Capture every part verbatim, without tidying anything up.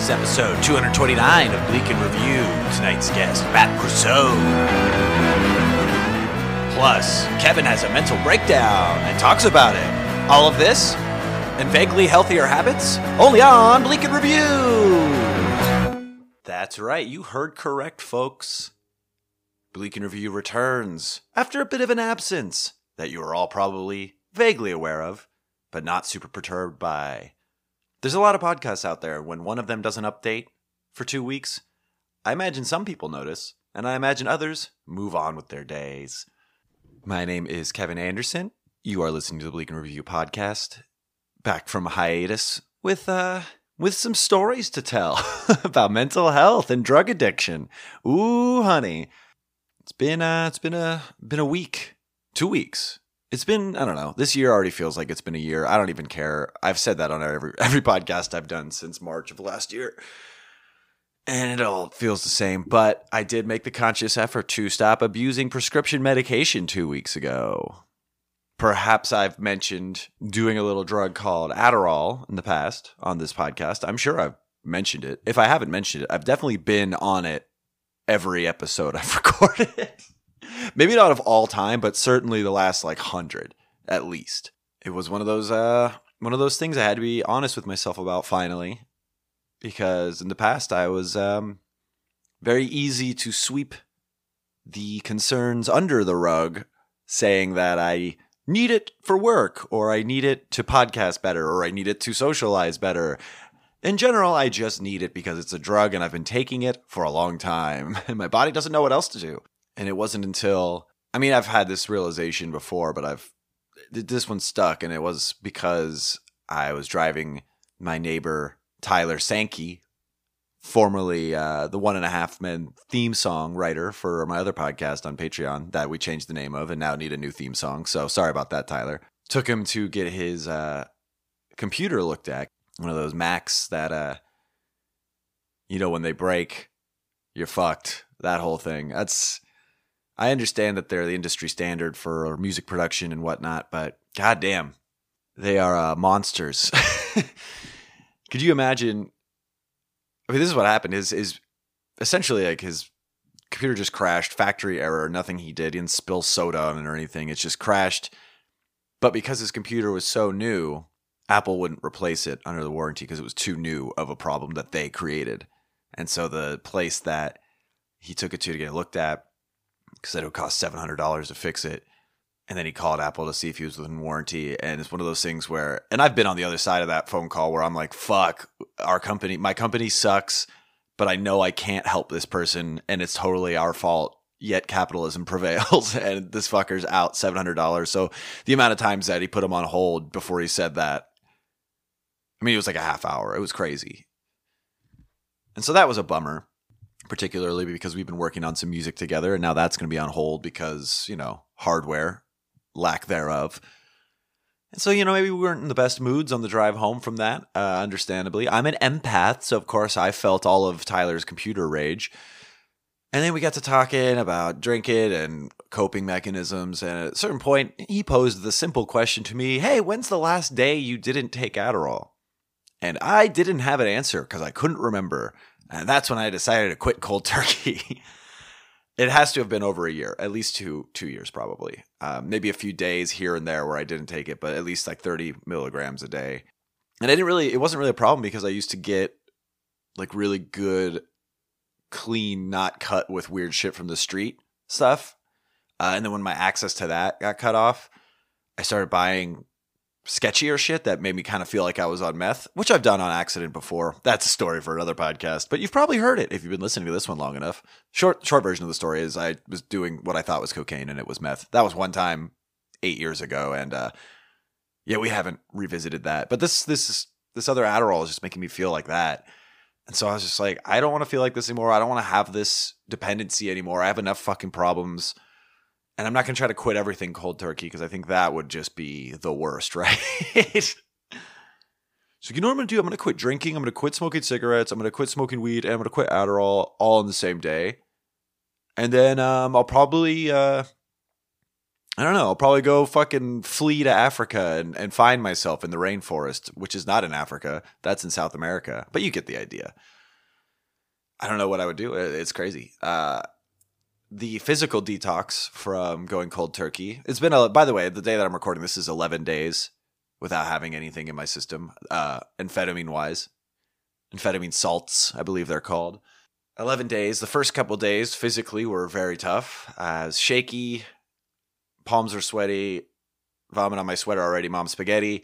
This is episode two twenty-nine of Bleak in Review. Tonight's guest, Matt Brousseau. Plus, Kevin has a mental breakdown and talks about it. All of this and vaguely healthier habits only on Bleak in Review. That's right, you heard correct, folks. Bleak in Review returns after a bit of an absence that you are all probably vaguely aware of, but not super perturbed by. There's a lot of podcasts out there when one of them doesn't update for two weeks. I imagine some people notice, and I imagine others move on with their days. My name is Kevin Anderson. You are listening to the Bleak and Review podcast. Back from a hiatus with, uh, with some stories to tell about mental health and drug addiction. Ooh, honey. It's been, uh, it's been a, been a week, two weeks. It's been, I don't know, this year already feels like it's been a year. I don't even care. I've said that on every every podcast I've done since March of last year. And it all feels the same. But I did make the conscious effort to stop abusing prescription medication two weeks ago. Perhaps I've mentioned doing a little drug called Adderall in the past on this podcast. I'm sure I've mentioned it. If I haven't mentioned it, I've definitely been on it every episode I've recorded. Maybe not of all time, but certainly the last like hundred at least. It was one of those uh, one of those things I had to be honest with myself about finally, because in the past I was um, very easy to sweep the concerns under the rug, saying that I need it for work, or I need it to podcast better, or I need it to socialize better. In general, I just need it because it's a drug and I've been taking it for a long time, and my body doesn't know what else to do. And it wasn't until, I mean, I've had this realization before, but I've, this one stuck. And it was because I was driving my neighbor, Tyler Sankey, formerly uh, the One and a Half Men theme song writer for my other podcast on Patreon that we changed the name of and now need a new theme song. So sorry about that, Tyler. Took him to get his uh, computer looked at, one of those Macs that, uh, you know, when they break, you're fucked. That whole thing. That's... I understand that they're the industry standard for music production and whatnot, but goddamn, they are uh, monsters. Could you imagine? I mean, this is what happened. Is is essentially like his computer just crashed, factory error, nothing he did. He didn't spill soda on it or anything. It's just crashed. But because his computer was so new, Apple wouldn't replace it under the warranty because it was too new of a problem that they created. And so the place that he took it to to get it looked at, because it would cost seven hundred dollars to fix it. And then he called Apple to see if he was within warranty. And it's one of those things where, and I've been on the other side of that phone call where I'm like, fuck, our company, my company sucks, but I know I can't help this person and it's totally our fault. Yet capitalism prevails and this fucker's out seven hundred dollars. So the amount of times that he put him on hold before he said that, I mean, it was like a half hour. It was crazy. And so that was a bummer. Particularly because we've been working on some music together and now that's going to be on hold because, you know, hardware, lack thereof. And so, you know, maybe we weren't in the best moods on the drive home from that, uh, understandably. I'm an empath, so of course I felt all of Tyler's computer rage. And then we got to talking about drinking and coping mechanisms. And at a certain point, he posed the simple question to me, hey, when's the last day you didn't take Adderall? And I didn't have an answer because I couldn't remember. And that's when I decided to quit cold turkey. It has to have been over a year, at least two two years probably. Um, maybe a few days here and there where I didn't take it, but at least like thirty milligrams a day. And I didn't really, it wasn't really a problem because I used to get like really good, clean, not cut with weird shit from the street stuff. Uh, and then when my access to that got cut off, I started buying sketchier shit that made me kind of feel like I was on meth, which I've done on accident before. That's a story for another podcast, but you've probably heard it if you've been listening to this one long enough. Short short version of the story is I was doing what I thought was cocaine and it was meth. That was one time eight years ago, and uh, yeah, we haven't revisited that. But this this this other Adderall is just making me feel like that. And so I was just like, I don't want to feel like this anymore. I don't want to have this dependency anymore. I have enough fucking problems. And I'm not going to try to quit everything cold turkey because I think that would just be the worst, right? So you know what I'm going to do? I'm going to quit drinking. I'm going to quit smoking cigarettes. I'm going to quit smoking weed. And I'm going to quit Adderall all in the same day. And then um, I'll probably uh, I don't know. I'll probably go fucking flee to Africa and, and find myself in the rainforest, which is not in Africa. That's in South America. But you get the idea. I don't know what I would do. It's crazy. Uh, the physical detox from going cold turkey. It's been, a, by the way, the day that I'm recording this is eleven days without having anything in my system, uh, amphetamine-wise. Amphetamine salts, I believe they're called. eleven days. The first couple days physically were very tough. Uh, it was shaky. Palms are sweaty. Vomit on my sweater already. Mom spaghetti.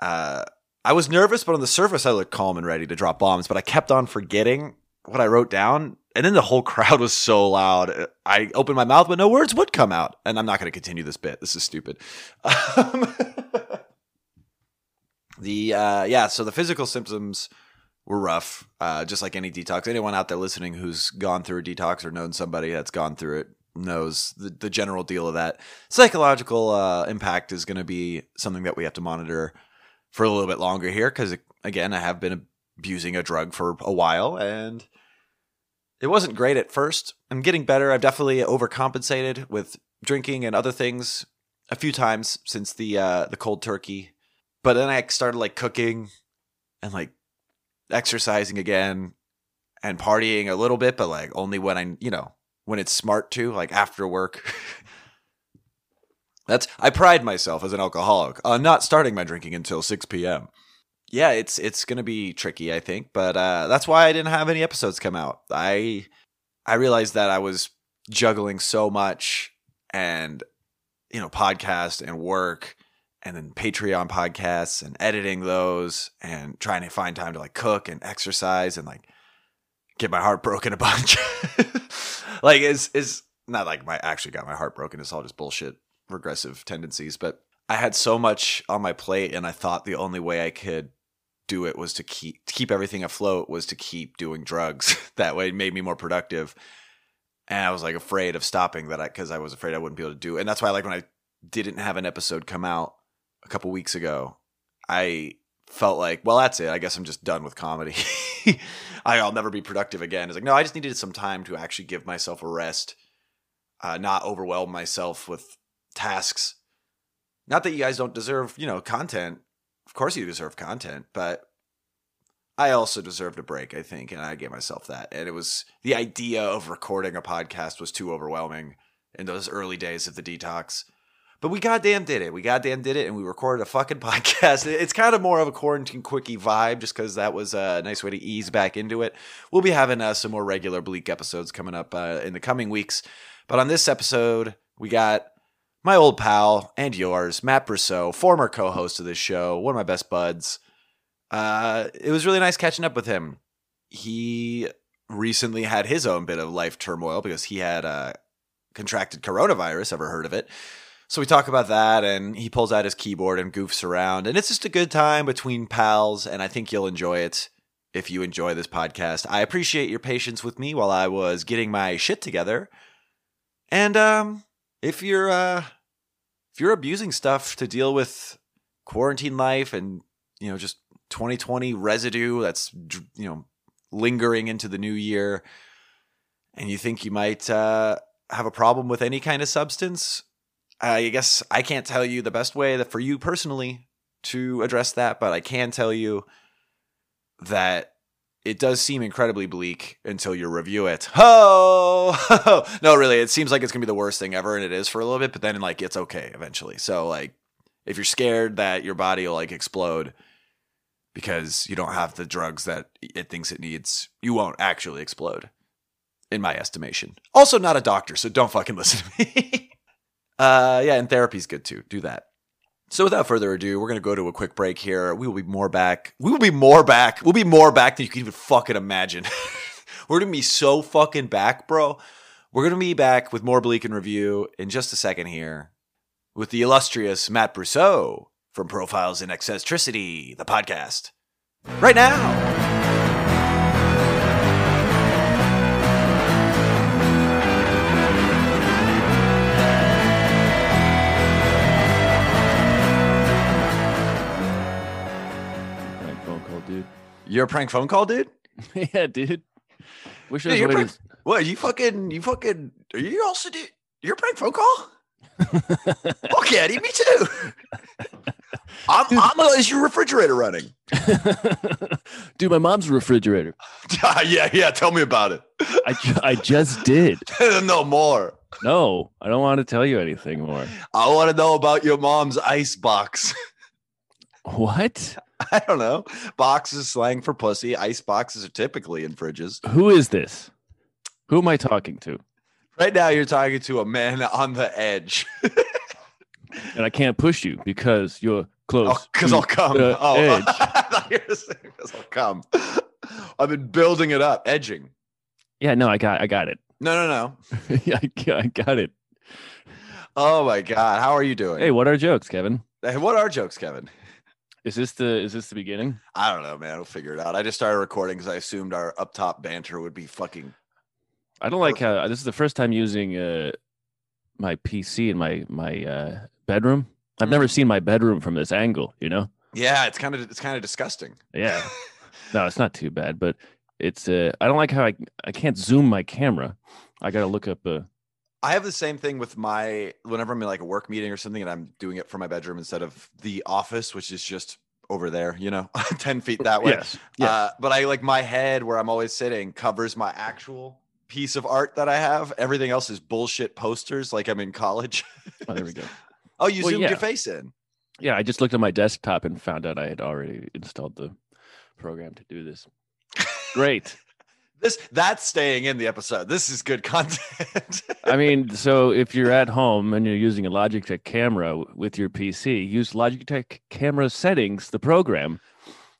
Uh, I was nervous, but on the surface, I looked calm and ready to drop bombs. But I kept on forgetting what I wrote down. And then the whole crowd was so loud. I opened my mouth, but no words would come out. And I'm not going to continue this bit. This is stupid. Um, the uh, yeah, so the physical symptoms were rough, uh, just like any detox. Anyone out there listening who's gone through a detox or known somebody that's gone through it knows the, the general deal of that. Psychological uh, impact is going to be something that we have to monitor for a little bit longer here because, again, I have been abusing a drug for a while, and it wasn't great at first. I'm getting better. I've definitely overcompensated with drinking and other things a few times since the uh, the cold turkey. But then I started, like, cooking and, like, exercising again and partying a little bit, but, like, only when I, you know, when it's smart to, like, after work. That's, I pride myself as an alcoholic on not starting my drinking until six p.m. Yeah, it's it's going to be tricky, I think, but uh, that's why I didn't have any episodes come out. I I realized that I was juggling so much and, you know, podcast and work and then Patreon podcasts and editing those and trying to find time to, like, cook and exercise and, like, get my heart broken a bunch. Like, it's, it's not like I actually got my heart broken. It's all just bullshit, regressive tendencies, but I had so much on my plate and I thought the only way I could do it was to keep to keep everything afloat was to keep doing drugs. That way it made me more productive. And I was, like, afraid of stopping that because I, I was afraid I wouldn't be able to do it. And that's why, like, when I didn't have an episode come out a couple weeks ago, I felt like, well, that's it. I guess I'm just done with comedy. I, I'll never be productive again. It's like, no, I just needed some time to actually give myself a rest, uh, not overwhelm myself with tasks. Not that you guys don't deserve, you know, content. Of course you deserve content, but I also deserved a break, I think, and I gave myself that. And it was the idea of recording a podcast was too overwhelming in those early days of the detox. But we goddamn did it. We goddamn did it, and we recorded a fucking podcast. It's kind of more of a quarantine quickie vibe just because that was a nice way to ease back into it. We'll be having uh, some more regular Bleak episodes coming up uh, in the coming weeks. But on this episode, we got my old pal and yours, Matt Brousseau, former co-host of this show, one of my best buds. Uh, it was really nice catching up with him. He recently had his own bit of life turmoil because he had uh, contracted coronavirus. Ever heard of it? So we talk about that, and he pulls out his keyboard and goofs around, and it's just a good time between pals, and I think you'll enjoy it if you enjoy this podcast. I appreciate your patience with me while I was getting my shit together, and um, if you're uh, if you're abusing stuff to deal with quarantine life and, you know, just twenty twenty residue that's, you know, lingering into the new year, and you think you might uh, have a problem with any kind of substance, I guess I can't tell you the best way that for you personally to address that, but I can tell you that it does seem incredibly bleak until you review it. Oh! No, really, it seems like it's going to be the worst thing ever, and it is for a little bit, but then, like, it's okay eventually. So, like, if you're scared that your body will, like, explode because you don't have the drugs that it thinks it needs, you won't actually explode, in my estimation. Also, not a doctor, so don't fucking listen to me. Uh, yeah, and therapy's good too. Do that. So without further ado, we're going to go to a quick break here. We will be more back. We will be more back. We'll be more back than you can even fucking imagine. We're going to be so fucking back, bro. We're going to be back with more Bleak in Review in just a second here with the illustrious Matt Brousseau from Profiles in Eccentricity, the podcast. Right now. You're a prank phone call, dude? Yeah, dude. Wish dude, I was what, prank- what you fucking you fucking are you also dude? You're a prank phone call? Look at him, me too. I'm, I'm a, is your refrigerator running? Dude, my mom's refrigerator. yeah, yeah. Tell me about it. I, I just did. No more. No, I don't want to tell you anything more. I want to know about your mom's ice box. What? I don't know. Box is slang for pussy. Ice boxes are typically in fridges. Who is this? Who am I talking to? Right now, you're talking to a man on the edge. And I can't push you because you're close. Because oh, I'll come. Oh, edge. I thought you were saying because I'll come. I've been building it up, edging. Yeah, no, I got, I got it. No, no, no. Yeah, I got it. Oh my God, how are you doing? Hey, what are jokes, Kevin? Hey, what are jokes, Kevin? Is this the is this the beginning? I don't know, man. I'll figure it out. I just started recording because I assumed our up top banter would be fucking. I don't like how this is the first time using uh, my P C in my my uh, bedroom. I've mm. never seen my bedroom from this angle, you know. Yeah, it's kind of it's kind of disgusting. Yeah, no, it's not too bad, but it's. Uh, I don't like how I I can't zoom my camera. I gotta look up. Uh, I have the same thing with my whenever I'm in like a work meeting or something, and I'm doing it from my bedroom instead of the office, which is just over there, you know, ten feet that way. Yes, yes. Uh, but I like my head where I'm always sitting covers my actual piece of art that I have. Everything else is bullshit posters like I'm in college. Oh, there we go. Oh, you well, zoomed yeah. your face in. Yeah, I just looked at my desktop and found out I had already installed the program to do this. Great. This that's staying in the episode. This is good content. I mean, so if you're at home and you're using a Logitech camera with your P C, use Logitech camera settings, the program.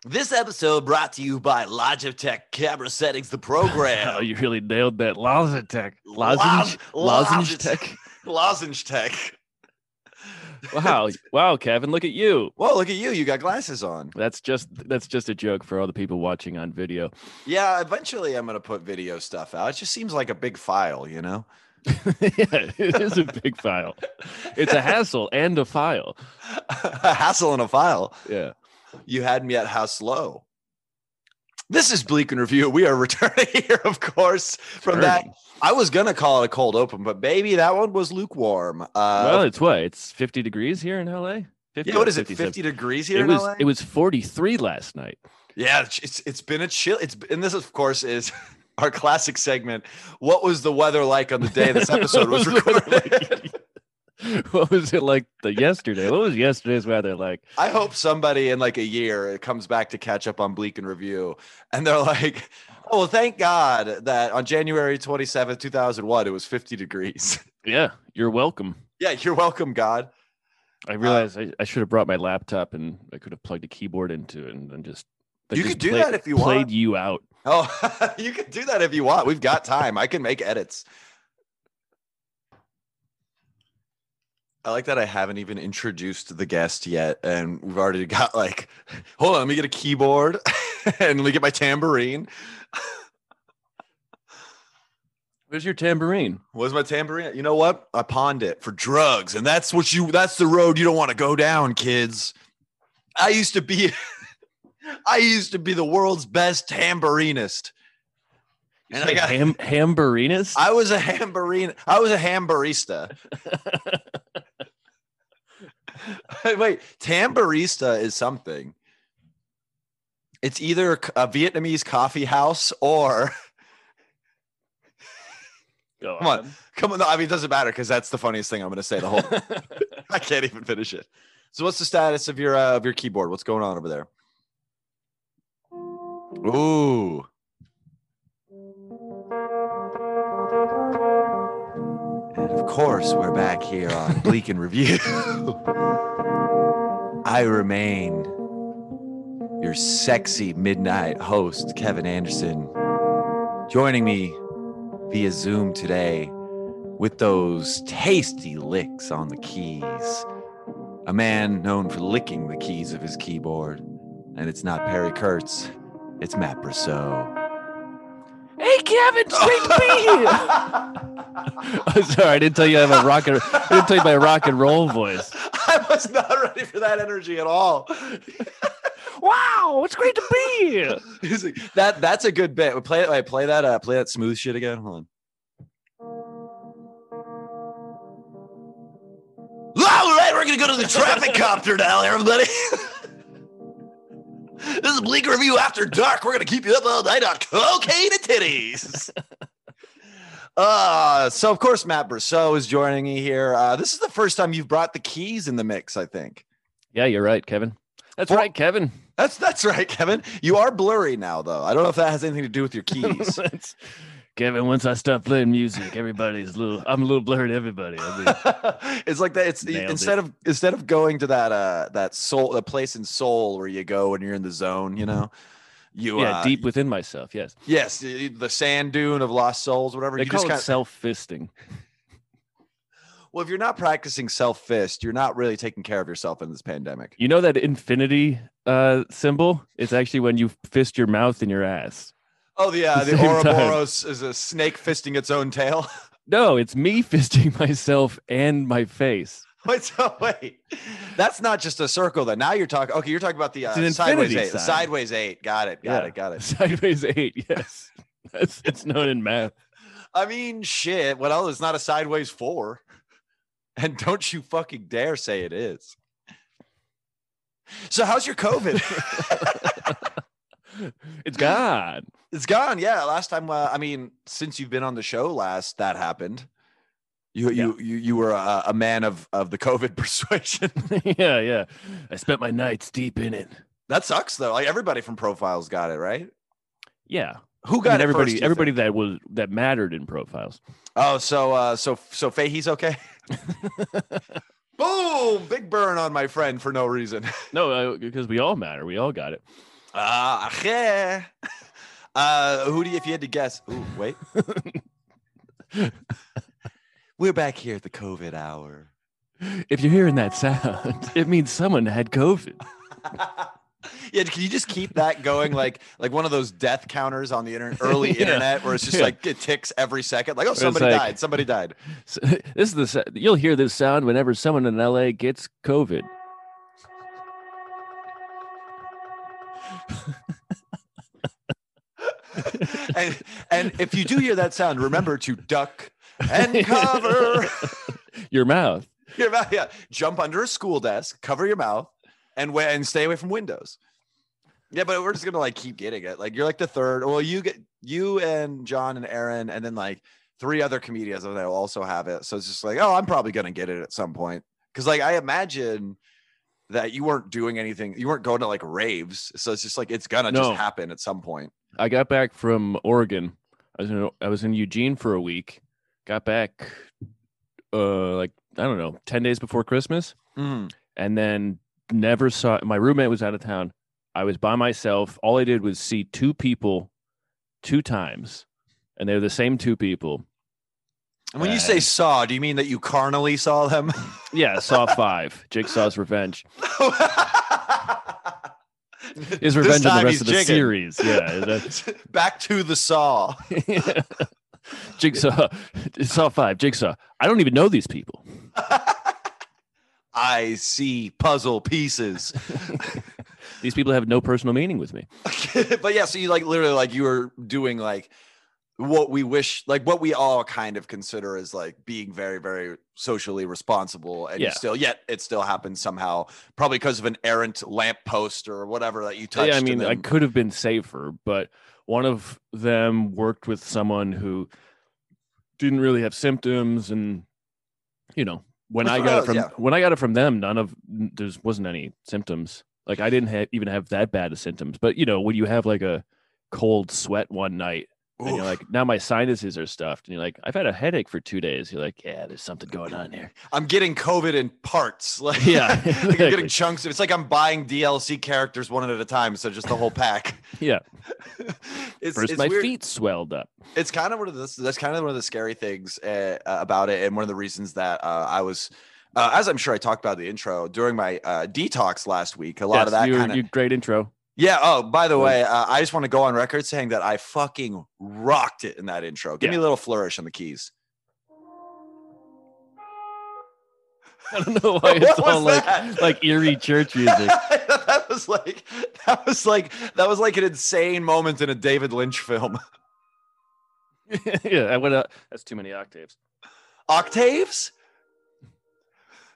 This episode brought to you by Logitech Camera Settings, the program. Oh, you really nailed that. Logitech. Lozenge, Lo- lozenge tech. Lozenge tech. Wow. Wow, Kevin, look at you. Whoa, look at you. You got glasses on. That's just that's just a joke for all the people watching on video. Yeah, eventually I'm going to put video stuff out. It just seems like a big file, you know? Yeah, it is a big file. It's a hassle and a file. A hassle and a file. Yeah. You had me at how slow. This is Bleak in Review. We are returning here, of course, from Turning. that. I was going to call it a cold open, but baby, that one was lukewarm. Uh, well, it's what? It's fifty degrees here in L A? fifty, yeah, what is it? fifty degrees here it in was, L A? It was forty-three last night. Yeah, it's it's been a chill. It's And this, of course, is our classic segment. What was the weather like on the day this episode was, was recorded? What was it like the yesterday? What was yesterday's weather like? I hope somebody in like a year comes back to catch up on Bleak in Review and they're like, oh, well, thank God that on January twenty-seventh, two thousand one, it was fifty degrees. Yeah, you're welcome. Yeah, you're welcome, God. I realized uh, I, I should have brought my laptop and I could have plugged a keyboard into it and then just. You just could do played, that if you played want. Played you out. Oh, you could do that if you want. We've got time. I can make edits. I like that I haven't even introduced the guest yet, and we've already got like, hold on, let me get a keyboard, and let me get my tambourine. Where's your tambourine? Where's my tambourine? You know what? I pawned it for drugs, and that's what you—that's the road you don't want to go down, kids. I used to be—I used to be the world's best tambourinist. And I got ham tambourinist. I was a tambourine. I was a hamburista. Wait, tambourista is something. It's either a Vietnamese coffee house or. Go on. Come on, come on. No, I mean, it doesn't matter because that's the funniest thing I'm going to say. The whole. I can't even finish it. So, what's the status of your uh, of your keyboard? What's going on over there? Ooh. Of course, we're back here on Bleak in Review. I remain your sexy midnight host, Kevin Anderson. Joining me via Zoom today with those tasty licks on the keys. A man known for licking the keys of his keyboard. And it's not Perry Kurtz, it's Matt Brousseau. Hey, Kevin, it's great to be here. I'm sorry, I didn't tell you I have a rock and I didn't tell you my rock and roll voice. I was not ready for that energy at all. Wow, it's great to be here. Like, that that's a good bit. Play it. Play that. Uh, play that smooth shit again. Hold on. going to go to the traffic copter now, everybody. This is Bleak Review After Dark. We're going to keep you up all night on cocaine and titties. Uh, so, of course, Matt Brousseau is joining me here. Uh, this is the first time you've brought the keys in the mix, I think. Yeah, you're right, Kevin. That's well, right, Kevin. That's that's right, Kevin. You are blurry now, though. I don't know if that has anything to do with your keys. Kevin, once I stop playing music, everybody's a little, I'm a little blurred. Everybody. I mean, it's like that. It's instead it. of, instead of going to that, uh, that soul, the place in soul where you go when you're in the zone, you know, you, yeah, uh, deep within myself. Yes. Yes. The sand dune of lost souls, whatever. They you call just it kinda... self-fisting. Well, if you're not practicing self-fist, you're not really taking care of yourself in this pandemic. You know that infinity uh, symbol? It's actually when you fist your mouth in your ass. Oh, yeah. The, the Ouroboros time. Is a snake fisting its own tail. No, it's me fisting myself and my face. Wait, so wait. That's not just a circle, though. Now you're talking. Okay, you're talking about the uh, sideways eight. Sign. Sideways eight. Got it. Got yeah. it. Got it. Sideways eight. Yes. That's, it's known in math. I mean, shit. What else? It's not a sideways four. And don't you fucking dare say it is. So how's your COVID? It's gone. It's gone. Yeah. Last time. Uh, I mean, since you've been on the show last, that happened. You, yeah. you, you, you were a, a man of, of the COVID persuasion. Yeah. Yeah. I spent my nights deep in it. That sucks though. Like everybody from Profiles got it, right? Yeah. Who got I mean, it everybody? First, everybody think? that was that mattered in Profiles. Oh, so uh, so so Fahey's okay. Boom! Big burn on my friend for no reason. No, because uh, we all matter. We all got it. Ah, uh, yeah. Uh, who do you? If you had to guess, ooh, wait. We're back here at the COVID hour. If you're hearing that sound, it means someone had COVID. Yeah, can you just keep that going, like like one of those death counters on the inter- early yeah. internet, where it's just yeah. like it ticks every second, like oh somebody like, died, somebody died. So, this is the you'll hear this sound whenever someone in L A gets COVID. and and if you do hear that sound, remember to duck and cover your mouth. Your mouth, yeah. Jump under a school desk, cover your mouth. And w- and stay away from windows. Yeah, but we're just gonna like keep getting it. Like you're like the third. Well, you get you and John and Aaron, and then like three other comedians that will also have it. So it's just like, oh, I'm probably gonna get it at some point. Because like I imagine that you weren't doing anything, you weren't going to like raves. So it's just like it's gonna no. just happen at some point. I got back from Oregon. I was in I was in Eugene for a week. Got back, uh, like I don't know, ten days before Christmas, mm. and then. Never saw my roommate was out of town. I was by myself. All I did was see two people two times, and they were the same two people. And when uh, you say saw, do you mean that you carnally saw them? Yeah, saw five. Jigsaw's Revenge. His revenge on the rest of the jigging. series. Yeah. Back to the saw. Yeah. Jigsaw. Saw five. Jigsaw. I don't even know these people. I see puzzle pieces. These people have no personal meaning with me. But yeah, so you like literally like you were doing like what we wish, like what we all kind of consider as like being very, very socially responsible. And yeah. you still, yet it still happens somehow, probably because of an errant lamppost or whatever that you touched. Yeah, I mean, then- I could have been safer, but one of them worked with someone who didn't really have symptoms and, you know, When Which I got was, it from yeah. when I got it from them, none of there wasn't any symptoms. Like I didn't have, even have that bad of symptoms. But you know, when you have like a cold sweat one night, Oof. and you're like, now my sinuses are stuffed, and you're like, I've had a headache for two days. You're like, yeah, there's something going on here. I'm getting COVID in parts. Like, yeah, exactly. Like I'm getting chunks. It's like I'm buying D L C characters one at a time, so just the whole pack. Yeah. It's, First, it's my weird. feet swelled up. It's kind of one of the, that's kind of one of the scary things uh, about it. And one of the reasons that uh, I was, uh, as I'm sure I talked about in the intro during my uh, detox last week, a lot yes, of that you, kind of great intro. Yeah. Oh, by the way, uh, I just want to go on record saying that I fucking rocked it in that intro. Give yeah. me a little flourish on the keys. I don't know why it's all that? like like eerie church music. that was like that was like that was like an insane moment in a David Lynch film. Yeah, I went up. That's too many octaves. Octaves?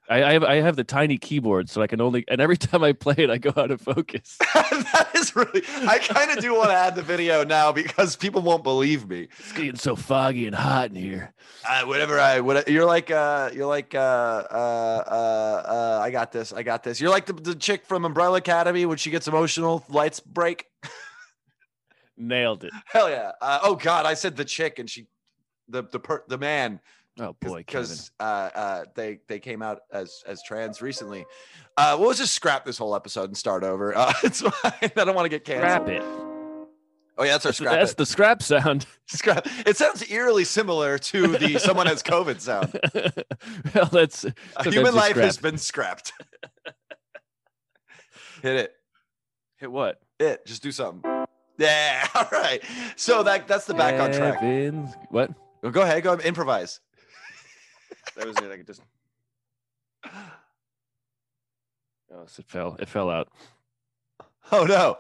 I, I have I have the tiny keyboard, so I can only, and every time I play it, I go out of focus. That is really, I kind of do want to add the video now because people won't believe me. It's getting so foggy and hot in here. Uh, whatever I, what you're like, uh, you're like, uh, uh, uh, uh, I got this, I got this. You're like the, the chick from Umbrella Academy when she gets emotional, lights break. Nailed it. Hell yeah! Uh, oh God, I said the chick and she, the the per, the man. Oh boy, because uh, uh, they they came out as as trans recently. Uh, well, let's just scrap this whole episode and start over. Uh, it's fine. I don't want to get canceled. Scrap it. Oh yeah, that's our that's scrap. The, that's it. The scrap sound. Scrap. It sounds eerily similar to the "someone has COVID" sound. Well, that's a human life scrap. Has been scrapped. Hit it. Hit what? It. Just do something. Yeah, all right. So that that's the back on track. What? Go ahead, go ahead, improvise. That was it. I could just. Oh, it fell. It fell out. Oh no!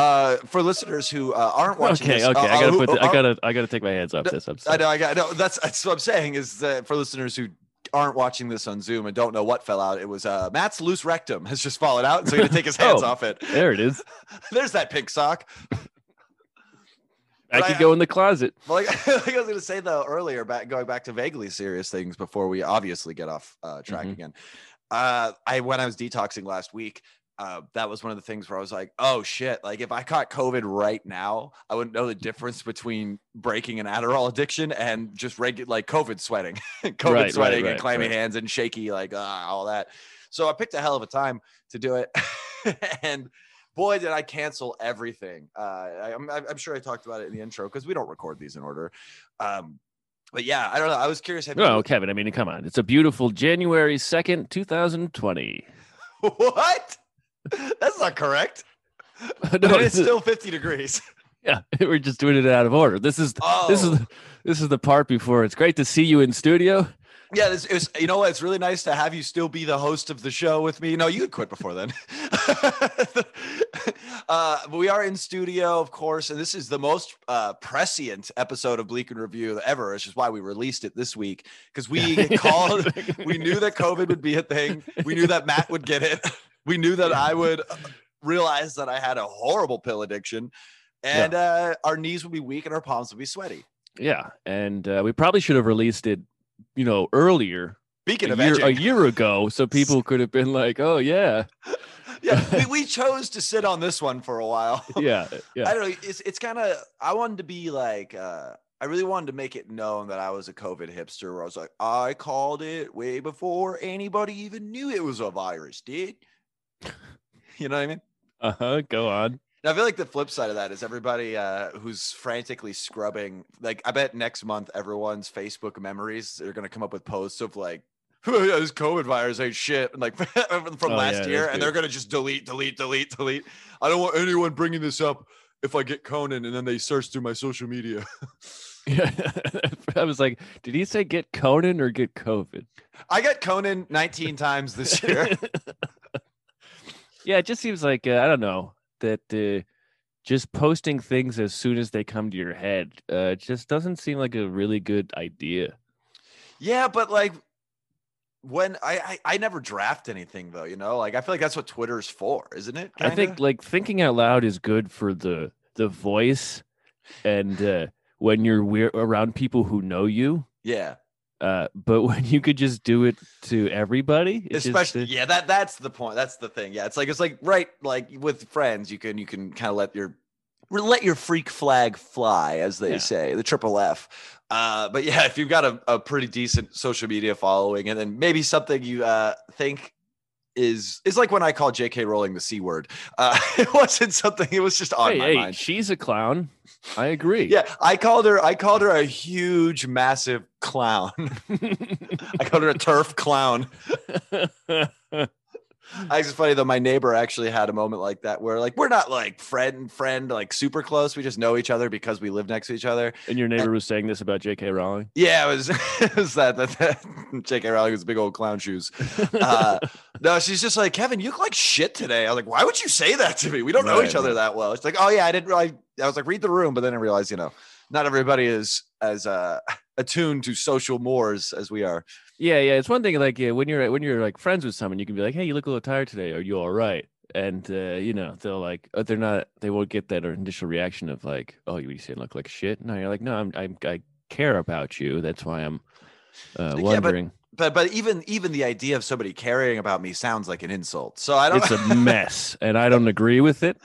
Uh, for listeners who uh, aren't watching. Okay, this, okay. Uh, I gotta who, put. The, I gotta. I gotta take my hands off no, this. I'm I know. I got. No, that's, that's what I'm saying. Is that for listeners who aren't watching this on Zoom and don't know what fell out, it was uh Matt's loose rectum has just fallen out, and so he's gonna take his hands oh, off it. There it is. There's that pink sock. I but could I, go in the closet. Like, like I was going to say though earlier, back going back to vaguely serious things before we obviously get off uh, track mm-hmm. again. Uh, I when I was detoxing last week, uh, that was one of the things where I was like, "Oh shit!" Like if I caught COVID right now, I wouldn't know the difference between breaking an Adderall addiction and just regular like COVID sweating, COVID right, sweating right, right, and clammy right. hands and shaky like uh, all that. So I picked a hell of a time to do it, and. Boy, did I cancel everything. Uh, I, I'm, I'm sure I talked about it in the intro because we don't record these in order. Um, but yeah, I don't know. I was curious. Have no, you- Kevin, I mean, come on. It's a beautiful January second, twenty twenty. What? That's not correct. No, but it's, it's still fifty degrees. Yeah, we're just doing it out of order. This is oh. this is this is the part before. It's great to see you in studio. Yeah, it's, it's you know what? It's really nice to have you still be the host of the show with me. No, you had quit before then. uh, but we are in studio, of course, and this is the most uh, prescient episode of Bleak in Review ever, which is why we released it this week because we called. We knew that COVID would be a thing. We knew that Matt would get it. We knew that I would realize that I had a horrible pill addiction, and yeah. uh, our knees would be weak and our palms would be sweaty. Yeah, and uh, we probably should have released it. You know, earlier, speaking a, of year, a year ago, so people could have been like, oh, yeah. Yeah, we, we chose to sit on this one for a while. Yeah, yeah. I don't know. It's, it's kind of, I wanted to be like, uh, I really wanted to make it known that I was a COVID hipster where I was like, I called it way before anybody even knew it was a virus, dude. You know what I mean? Uh-huh, go on. I feel like the flip side of that is everybody uh, who's frantically scrubbing, like I bet next month everyone's Facebook memories are going to come up with posts of like, this COVID virus ain't shit, and like from oh, last yeah, year, and they're going to just delete, delete, delete, delete. I don't want anyone bringing this up if I get Conan, and then they search through my social media. Yeah, I was like, did he say get Conan or get COVID? I got Conan nineteen times this year. Yeah, it just seems like, uh, I don't know. That uh, just posting things as soon as they come to your head uh, just doesn't seem like a really good idea. Yeah, but like when I, I I never draft anything though, you know, like I feel like that's what Twitter's for, isn't it? Kinda? I think like thinking out loud is good for the the voice, and uh, when you're weir- around people who know you. Yeah. Uh, but when you could just do it to everybody, especially just, yeah, that that's the point. That's the thing. Yeah, it's like it's like right, like with friends, you can you can kind of let your let your freak flag fly, as they yeah. say, the triple F. Uh, but yeah, if you've got a, a pretty decent social media following, and then maybe something you uh think is is like when I call J K Rowling the C word. Uh, it wasn't something. It was just on hey, my hey, mind. She's a clown. I agree. Yeah, I called her. I called her a huge, massive clown. I called her a turf clown. I, it's funny though. My neighbor actually had a moment like that where, like, we're not like friend friend like super close. We just know each other because we live next to each other. And your neighbor and, was saying this about J K Rowling. Yeah, it was, it was that, that, that J K Rowling was big old clown shoes. Uh, no, she's just like, Kevin, you look like shit today. I was like, why would you say that to me? We don't right, know each other right. that well. It's like, oh yeah, I didn't really. I was like, read the room, but then I realized, you know, not everybody is as uh attuned to social mores as we are. Yeah, yeah. It's one thing, like, yeah, when you're when you're like friends with someone, you can be like, hey, you look a little tired today. Are you all right? And, uh, you know, they'll like, oh, they're not, they won't get that initial reaction of like, oh, you didn't look like shit. No, you're like, no, I'm, I'm I care about you. That's why I'm uh, wondering. Yeah, but, but but even even the idea of somebody caring about me sounds like an insult. So I don't. It's a mess, and I don't agree with it.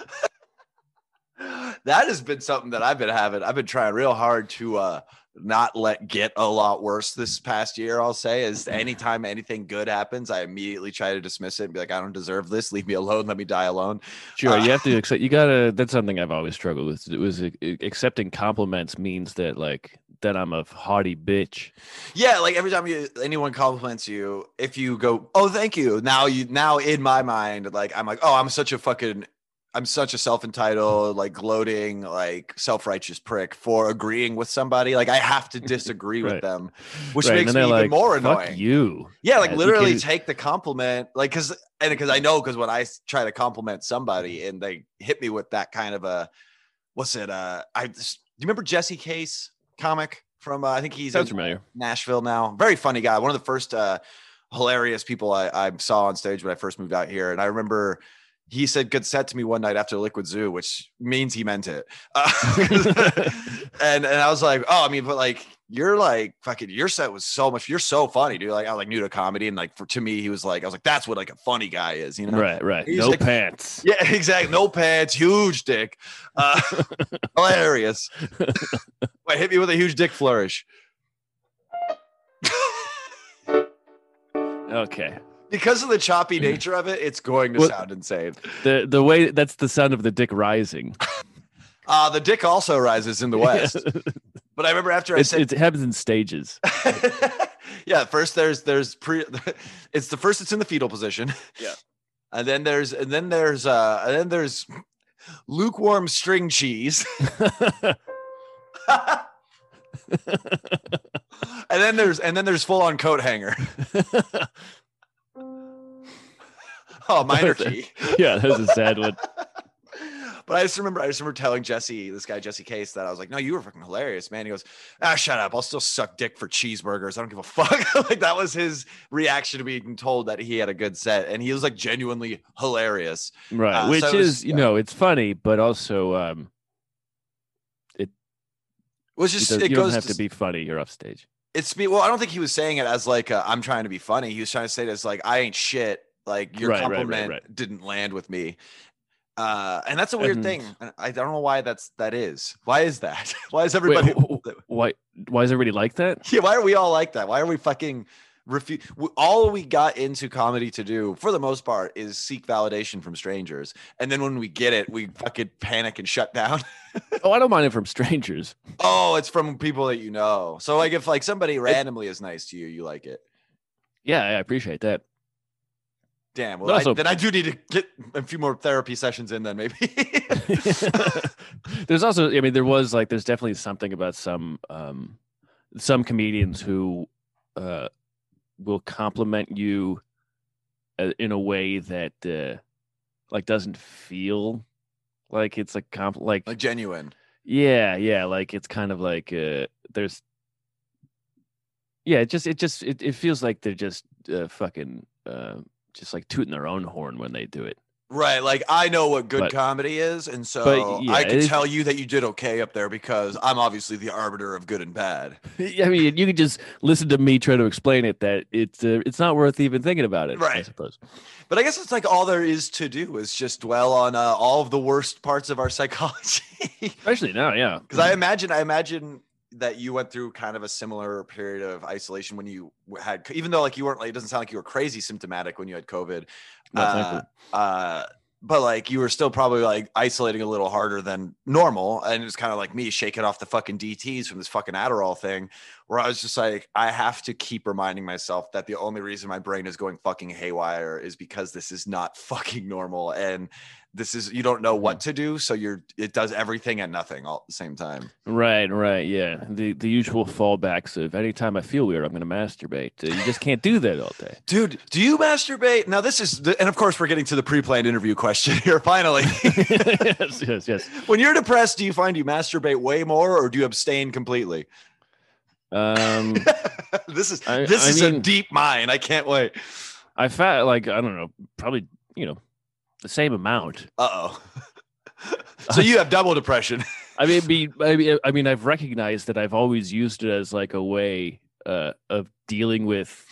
That has been something that I've been having. I've been trying real hard to uh, not let get a lot worse this past year, I'll say, is anytime anything good happens, I immediately try to dismiss it and be like, I don't deserve this. Leave me alone. Let me die alone. Sure. Uh, you have to accept. You got to. That's something I've always struggled with. It was uh, accepting compliments means that like that I'm a haughty bitch. Yeah. Like every time you, anyone compliments you, if you go, oh, thank you. Now you now in my mind, like I'm like, oh, I'm such a fucking I'm such a self-entitled, like gloating, like self-righteous prick for agreeing with somebody. Like I have to disagree right. with them, which right. makes me even like, more annoying. Fuck you. Yeah. Like yeah, literally take the compliment. Like, cause, and cause I know, cause when I try to compliment somebody and they hit me with that kind of a, what's it? Uh, I do you remember Jesse Case, comic from, uh, I think he's in familiar. Nashville now. Very funny guy. One of the first uh, hilarious people I, I saw on stage when I first moved out here. And I remember, he said good set to me one night after Liquid Zoo, which means he meant it. Uh, and and I was like, oh, I mean, but like, you're like, fucking, your set was so much, you're so funny, dude. Like, I was like new to comedy. And like, for to me, he was like, I was like, that's what like a funny guy is, you know? Right, right. No like, pants. Yeah, exactly. No pants, huge dick. Uh, hilarious. Wait, hit me with a huge dick flourish. Okay. Because of the choppy nature of it, it's going to well, sound insane. The the way that's the sound of the dick rising. Uh, the dick also rises in the West. But I remember after I it's, said it happens in stages. Yeah, first there's there's pre. It's the first it's in the fetal position. Yeah, and then there's and then there's uh and then there's lukewarm string cheese. and then there's and then there's full on coat hanger. Oh, minor key. Yeah, that was a sad one. But I just remember, I just remember telling Jesse, this guy Jesse Case, that I was like, "No, you were fucking hilarious, man." He goes, "Ah, shut up. I'll still suck dick for cheeseburgers. I don't give a fuck." Like that was his reaction to being told that he had a good set, and he was like genuinely hilarious, right? Uh, Which so was, is, you yeah. know, it's funny, but also, um, it was just it, does, it you goes don't have to, to be funny. You're off stage. It's well, I don't think he was saying it as like a, I'm trying to be funny. He was trying to say this like I ain't shit. Like your right, compliment right, right, right. didn't land with me. Uh, and that's a weird and, thing. I don't know why that's, that is, why is that? Why is everybody, wait, why, why is everybody like that? Yeah. Why are we all like that? Why are we fucking refuse? All we got into comedy to do for the most part is seek validation from strangers. And then when we get it, we fucking panic and shut down. Oh, I don't mind it from strangers. Oh, it's from people that, you know. So like if like somebody randomly it, is nice to you, you like it. Yeah. I appreciate that. Damn. Well, also, I, then I do need to get a few more therapy sessions in then maybe. There's also, I mean, there was like, there's definitely something about some, um, some comedians who uh, will compliment you uh, in a way that uh, like doesn't feel like it's a comp like a genuine. Yeah. Yeah. Like it's kind of like uh, there's. Yeah. It just, it just, it, it feels like they're just uh, fucking uh, just like tooting their own horn when they do it. Right. Like I know what good but, comedy is. And so yeah, I can tell you that you did okay up there because I'm obviously the arbiter of good and bad. I mean, you can just listen to me try to explain it, that it's, uh, it's not worth even thinking about it. Right. I suppose. But I guess it's like all there is to do is just dwell on uh, all of the worst parts of our psychology. Especially now. Yeah. Cause I imagine, I imagine that you went through kind of a similar period of isolation when you had, even though like you weren't like, it doesn't sound like you were crazy symptomatic when you had COVID, no, uh, uh, but like you were still probably like isolating a little harder than normal. And it was kind of like me shaking off the fucking D Ts from this fucking Adderall thing where I was just like, I have to keep reminding myself that the only reason my brain is going fucking haywire is because this is not fucking normal. And this is, you don't know what to do. So you're, it does everything and nothing all at the same time. Right. Right. Yeah. The, the usual fallbacks of anytime I feel weird, I'm going to masturbate. Uh, you just can't do that all day. Dude, do you masturbate? Now this is, the, and of course we're getting to the pre-planned interview question here. Finally. yes, yes, yes. When you're depressed, do you find you masturbate way more or do you abstain completely? Um, this is I, this I is mean, a deep mine. I can't wait. I fat like I don't know, probably you know, the same amount. Uh oh. So you have double depression. I mean, be, I mean, I mean, I've recognized that I've always used it as like a way uh, of dealing with.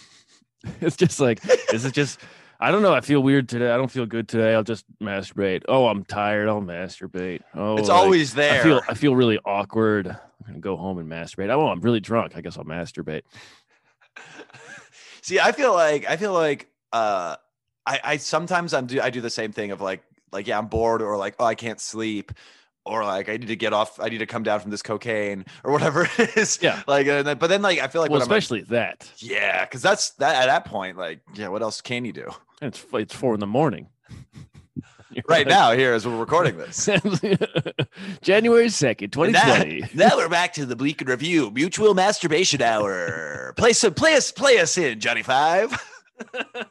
It's just like this is just. I don't know. I feel weird today. I don't feel good today. I'll just masturbate. Oh, I'm tired. I'll masturbate. Oh, it's like, always there. I feel I feel really awkward. I'm gonna go home and masturbate. Oh, I'm really drunk. I guess I'll masturbate. See, I feel like I feel like uh, I, I sometimes I'm do I do the same thing of like like yeah I'm bored or like oh I can't sleep or like I need to get off I need to come down from this cocaine or whatever it is yeah like and then, but then like I feel like well, when especially I'm like, that yeah because that's that at that point like yeah what else can you do. It's it's four in the morning. Right like, now, here as we're recording this. January second, twenty twenty. Now, now we're back to the Bleak in Review, Mutual Masturbation Hour. Play some, play us, play us in, Johnny Five. That's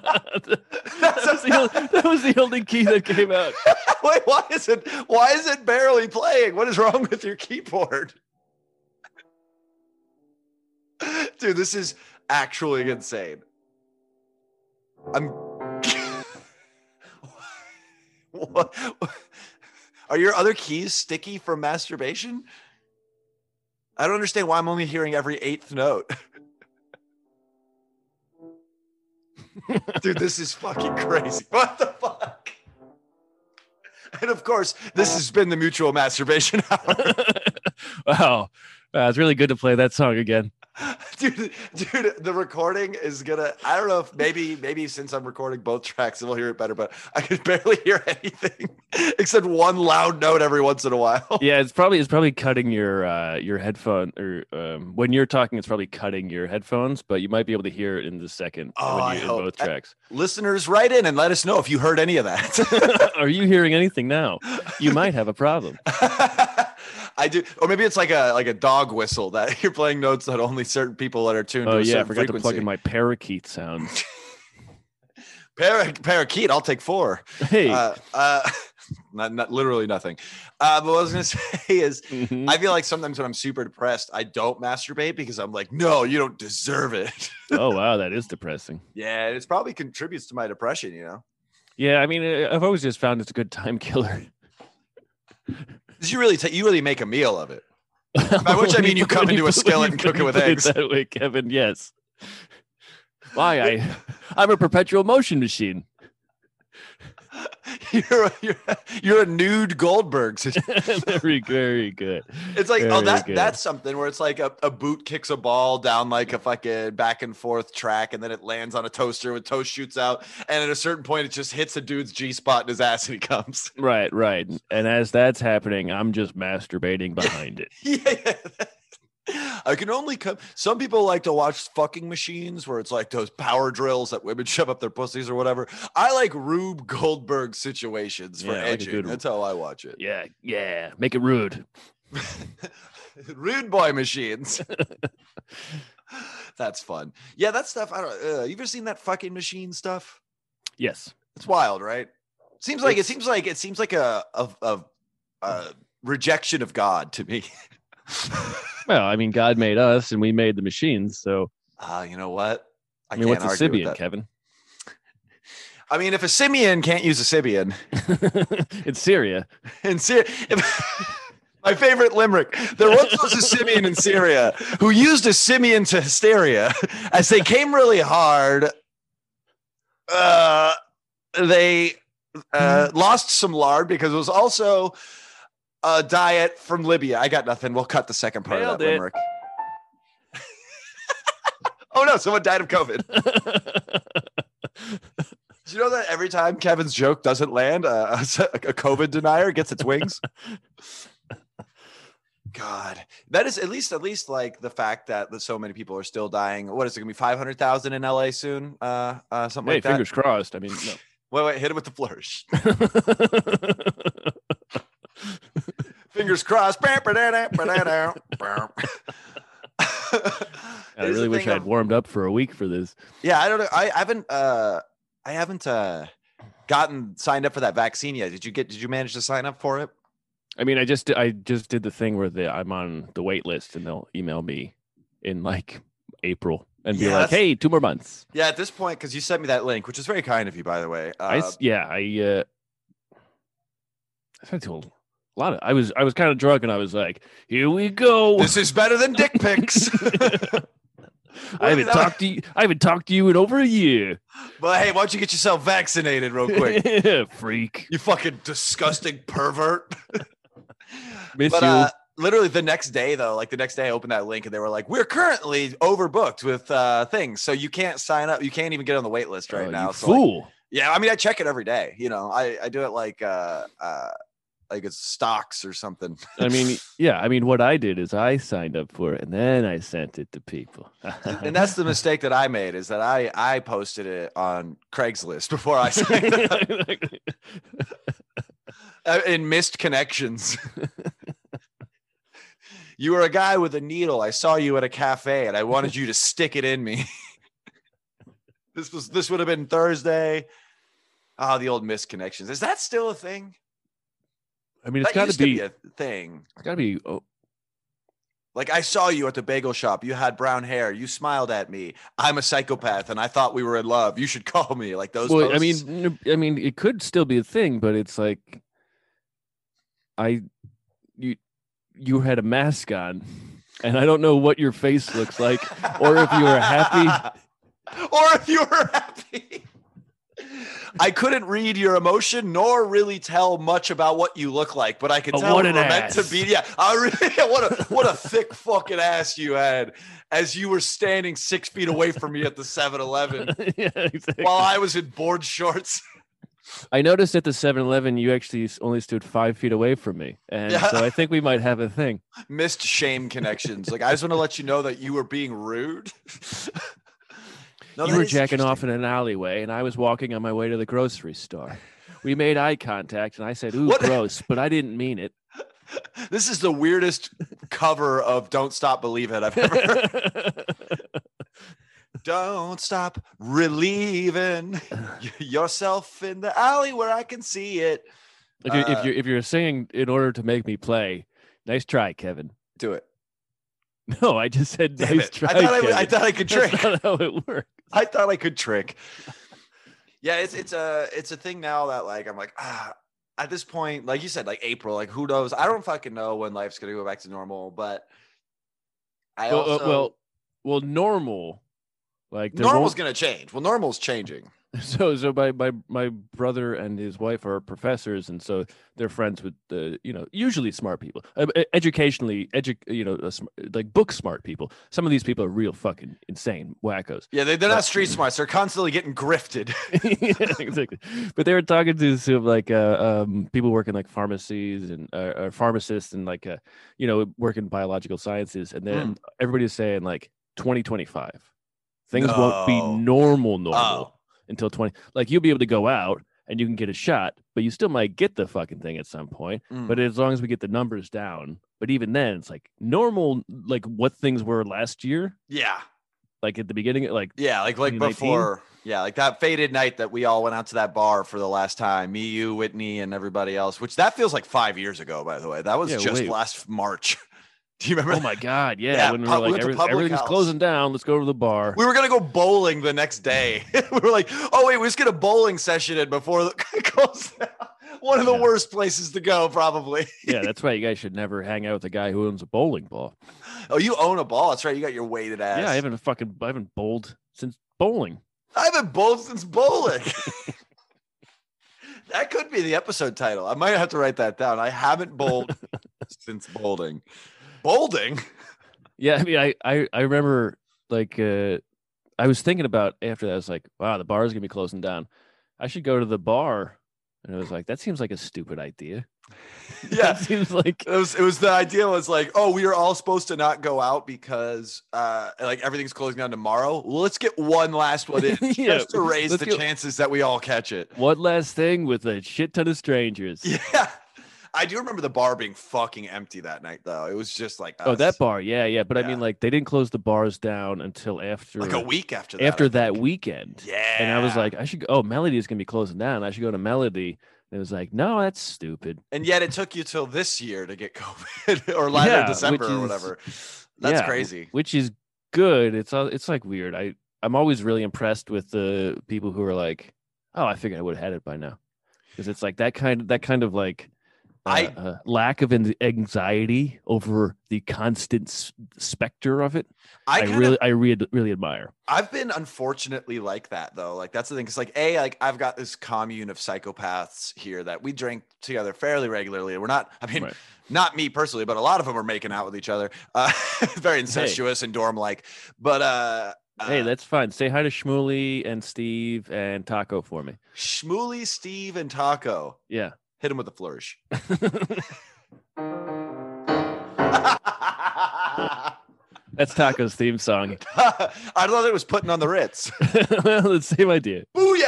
that, was the only, that was the only key that came out. Wait, why is it why is it barely playing? What is wrong with your keyboard? Dude, this is actually insane. I'm. What? Are your other keys sticky from masturbation? I don't understand why I'm only hearing every eighth note. Dude, this is fucking crazy. What the fuck? And of course, this has been the Mutual Masturbation Hour. Wow. Uh, it's really good to play that song again. Dude, dude, the recording is gonna. I don't know if maybe, maybe since I'm recording both tracks, we'll hear it better. But I could barely hear anything except one loud note every once in a while. Yeah, it's probably it's probably cutting your uh, your headphone or um, when you're talking, it's probably cutting your headphones. But you might be able to hear it in the second oh, when you hear both tracks. I, listeners, write in and let us know if you heard any of that. Are you hearing anything now? You might have a problem. I do, or maybe it's like a like a dog whistle that you're playing notes that only certain people that are tuned. Oh to a yeah, certain I forgot frequency. To plug in my parakeet sounds. Para- parakeet, I'll take four. Hey, uh, uh, not not literally nothing. Uh, but what I was gonna say is, mm-hmm. I feel like sometimes when I'm super depressed, I don't masturbate because I'm like, no, you don't deserve it. Oh wow, that is depressing. Yeah, it probably contributes to my depression. You know. Yeah, I mean, I've always just found it's a good time killer. You really t- you really make a meal of it. By which I mean you come into a skillet and cook it with eggs. That way, Kevin, yes. Why I I'm a perpetual motion machine. You're a, you're, a, you're a nude Goldberg. Very, very good. It's like, very oh, that good. That's something where it's like a, a boot kicks a ball down like a fucking back and forth track, and then it lands on a toaster with toast shoots out. And at a certain point, it just hits a dude's G spot in his ass and he comes. Right, right. And as that's happening, I'm just masturbating behind it. Yeah. yeah. I can only come. Some people like to watch fucking machines where it's like those power drills that women shove up their pussies or whatever. I like Rube Goldberg situations for yeah, edging. Like good... That's how I watch it. Yeah, yeah. Make it rude. Rude boy machines. That's fun. Yeah, that stuff. I don't. Uh, you ever seen that fucking machine stuff? Yes, it's wild, right? Seems like it's... it seems like it seems like a a, a, a rejection of God to me. Well, I mean, God made us and we made the machines. So, uh, you know what? I, I mean, can't what's a Sibian, Kevin? I mean, if a simian can't use a Sibian, it's Syria. In Syria, my favorite limerick. There once was a simian in Syria who used a simian to hysteria as they came really hard. Uh, they uh, lost some lard because it was also. Uh, diet from Libya. I got nothing. We'll cut the second part Nailed of that limerick. Oh no, someone died of COVID. Do you know that every time Kevin's joke doesn't land, uh, a COVID denier gets its wings? God, that is at least at least like the fact that so many people are still dying. What is it going to be? five hundred thousand in L A soon? Uh, uh, something hey, like that. Fingers crossed. I mean, no. wait, wait, hit it with the flourish. Fingers crossed. I really wish I'd I'm... warmed up for a week for this. Yeah, I don't know. I haven't uh I haven't uh gotten signed up for that vaccine yet. Did you get did you manage to sign up for it? I mean, I just I just did the thing where the, I'm on the wait list and they'll email me in like April and be yeah, like, hey, two more months. Yeah, at this point, because you sent me that link, which is very kind of you, by the way. Uh, I, yeah, I uh, I sent to a lot of I was I was kind of drunk and I was like, here we go. This is better than dick pics. I haven't talked to you. I haven't talked to you in over a year. But hey, why don't you get yourself vaccinated real quick, freak? You fucking disgusting pervert. Miss but, you. Uh, literally the next day, though, like the next day, I opened that link and they were like, "We're currently overbooked with uh, things, so you can't sign up. You can't even get on the wait list right uh, now." You so fool. Like, yeah, I mean, I check it every day. You know, I I do it like uh, uh, like it's stocks or something. I mean, yeah, I mean, what I did is I signed up for it and then I sent it to people. And that's the mistake that I made, is that I I posted it on Craigslist before I signed up and missed connections. You were a guy with a needle. I saw you at a cafe and I wanted you to stick it in me. This was, this would have been Thursday. Ah, oh, the old missed connections. Is that still a thing? I mean, it's got to be a thing. It's got to be. Oh. Like, I saw you at the bagel shop. You had brown hair. You smiled at me. I'm a psychopath, and I thought we were in love. You should call me. Like those. Well, posts. I mean, I mean, it could still be a thing, but it's like, I, you, you had a mask on, and I don't know what your face looks like, or if you were happy, or if you were happy. I couldn't read your emotion nor really tell much about what you look like, but I could oh, tell what it was meant to be. Yeah, I really, what a what a thick fucking ass you had as you were standing six feet away from me at the seven eleven yeah, exactly. While I was in board shorts. I noticed at the seven eleven you actually only stood five feet away from me, and yeah. So I think we might have a thing. Missed shame connections. Like, I just want to let you know that you were being rude. No, you were jacking off in an alleyway, and I was walking on my way to the grocery store. We made eye contact, and I said, ooh, what? Gross, but I didn't mean it. This is the weirdest cover of Don't Stop, Believe It I've ever heard. Don't stop relieving yourself in the alley where I can see it. If you're, uh, if you're, if you're singing in order to make me play, nice try, Kevin. Do it. No, I just said Damn nice it. try. I thought I, would, I thought I could trick. That's not how it works. I thought I could trick. Yeah, it's it's a it's a thing now that, like, I'm like, ah, at this point, like you said, like April, like who knows? I don't fucking know when life's gonna go back to normal, but I well, also uh, well, well, normal, like normal's gonna change. Well, normal's changing. So so my, my my brother and his wife are professors, and so they're friends with the, you know, usually smart people, uh, educationally, edu- you know, uh, sm- like book smart people. Some of these people are real fucking insane wackos. Yeah, they, they're but, not street smarts. They're constantly getting grifted. Yeah, exactly. But they were talking to sort of like uh, um, people working like pharmacies and uh, uh, pharmacists and like, uh, you know, work in biological sciences. And then mm. everybody's saying like twenty twenty-five, things no. won't be normal, normal. Oh. Until twenty, like you'll be able to go out and you can get a shot, but you still might get the fucking thing at some point. Mm. But as long as we get the numbers down, but even then, it's like normal, like what things were last year. Yeah, like at the beginning, like yeah, like like before, yeah, like that faded night that we all went out to that bar for the last time, me, you, Whitney, and everybody else. Which that feels like five years ago, by the way. That was yeah, just wait. last March. Do you remember? Oh my God, yeah. yeah when we pub- were like, we every- everything's house. closing down, let's go to the bar. We were going to go bowling the next day. We were like, oh wait, we just get a bowling session in before the- it goes down. One of yeah. the worst places to go, probably. Yeah, that's why you guys should never hang out with a guy who owns a bowling ball. Oh, you own a ball? That's right, you got your weighted ass. Yeah, I haven't fucking, I haven't bowled since bowling. I haven't bowled since bowling. That could be the episode title. I might have to write that down. I haven't bowled since bowling. Bowling? Yeah, I mean, I, I, I remember, like, uh, I was thinking about after that, I was like, wow, the bar is going to be closing down. I should go to the bar. And I was like, that seems like a stupid idea. Yeah. It seems like... It was, it was the idea was like, oh, we are all supposed to not go out because, uh, like, everything's closing down tomorrow. Well, let's get one last one in just yeah, to raise the get... chances that we all catch it. One last thing with a shit ton of strangers. Yeah. I do remember the bar being fucking empty that night, though. It was just like us. Oh, that bar. Yeah, yeah. But yeah. I mean, like, they didn't close the bars down until after. Like a week after that. After that weekend. Yeah. And I was like, I should go. Oh, Melody is going to be closing down. I should go to Melody. And it was like, no, that's stupid. And yet it took you till this year to get COVID or later yeah, December or whatever. Is, that's yeah, crazy. Which is good. It's it's like weird. I, I'm always really impressed with the people who are like, oh, I figured I would have had it by now. Because it's like that kind of, that kind of like uh, I, uh, lack of anxiety over the constant s- specter of it. I, I kinda, really, I re- really admire. I've been unfortunately like that though. Like that's the thing. It's like, A, like I've got this commune of psychopaths here that we drink together fairly regularly. We're not, I mean, right. not me personally, but a lot of them are making out with each other. Uh, very incestuous hey. and dorm-like, but, uh, Uh, hey, that's fine. Say hi to Shmuley and Steve and Taco for me. Shmuley, Steve, and Taco. Yeah. Hit him with a flourish. That's Taco's theme song. I thought it was putting on the Ritz. Well, the same idea. Booyah!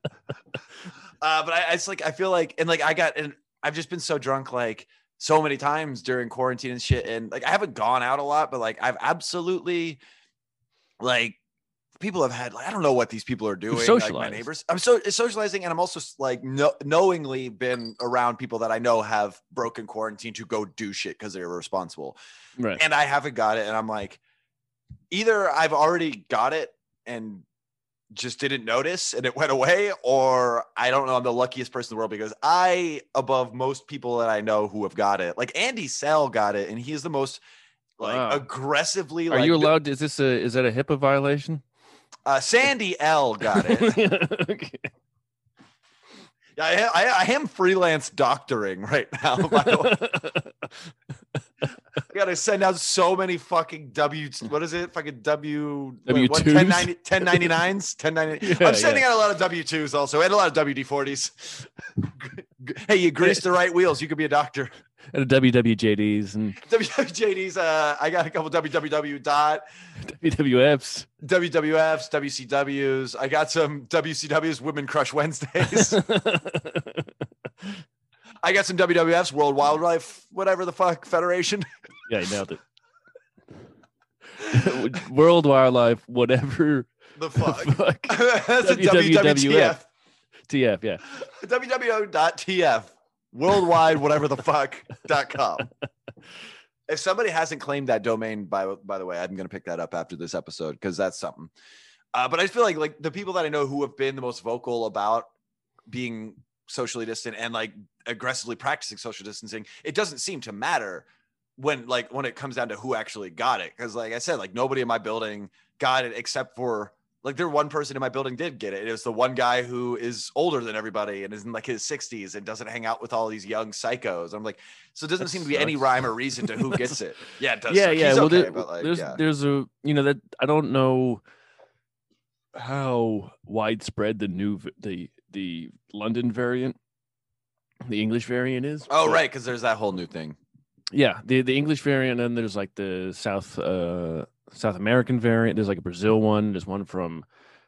uh, but I, I, it's like, I feel like, and like I got, and I've just been so drunk, like so many times during quarantine and shit. And like, I haven't gone out a lot, but like, I've absolutely... Like people have had, like, I don't know what these people are doing. Like my neighbors, I'm so socializing, and I'm also like no, knowingly been around people that I know have broken quarantine to go do shit because they're irresponsible. Right. And I haven't got it, and I'm like, either I've already got it and just didn't notice and it went away, or I don't know. I'm the luckiest person in the world because I, above most people that I know who have got it, like Andy Sell got it, and he is the most. Like wow. aggressively. Are like, you allowed? Is this a? Is that a HIPAA violation? Uh, Sandy L got it. Yeah, okay. I, I I am freelance doctoring right now. By the way. I gotta send out so many fucking W. What is it? Fucking W. W two. ten ninety-nines. ten ninety-nine. Yeah, I'm sending yeah. out a lot of W twos also, and a lot of W D forties. Hey, you greased the right wheels. You could be a doctor. And a W W J Ds and W W J Ds. Uh, I got a couple W W W dot W W Fs, W W Fs, W C Ws. I got some W C Ws, Women Crush Wednesdays. I got some W W Fs, World Wildlife, whatever the fuck Federation. Yeah, I nailed it. World Wildlife, whatever the fuck. The fuck. That's W W F. A W W F. T F, yeah. W W O dot T F. Worldwide, whatever the fuck dot com. If somebody hasn't claimed that domain, by by the way, I'm going to pick that up after this episode because that's something. Uh, but I feel like like the people that I know who have been the most vocal about being socially distant and like aggressively practicing social distancing, it doesn't seem to matter when like when it comes down to who actually got it. Because like I said, like nobody in my building got it except for. Like there, one person in my building did get it. It was the one guy who is older than everybody and is in like his sixties and doesn't hang out with all these young psychos. I'm like, so it doesn't that seem sucks. to be any rhyme or reason to who gets it. Yeah, it does. Yeah, suck. yeah. He's well, okay, there, but like, there's yeah. there's a you know that I don't know how widespread the new the the London variant, the English variant is. Oh but, right, because there's that whole new thing. Yeah, the the English variant, and then there's like the South. Uh, South American variant. There's like a Brazil one. There's one from,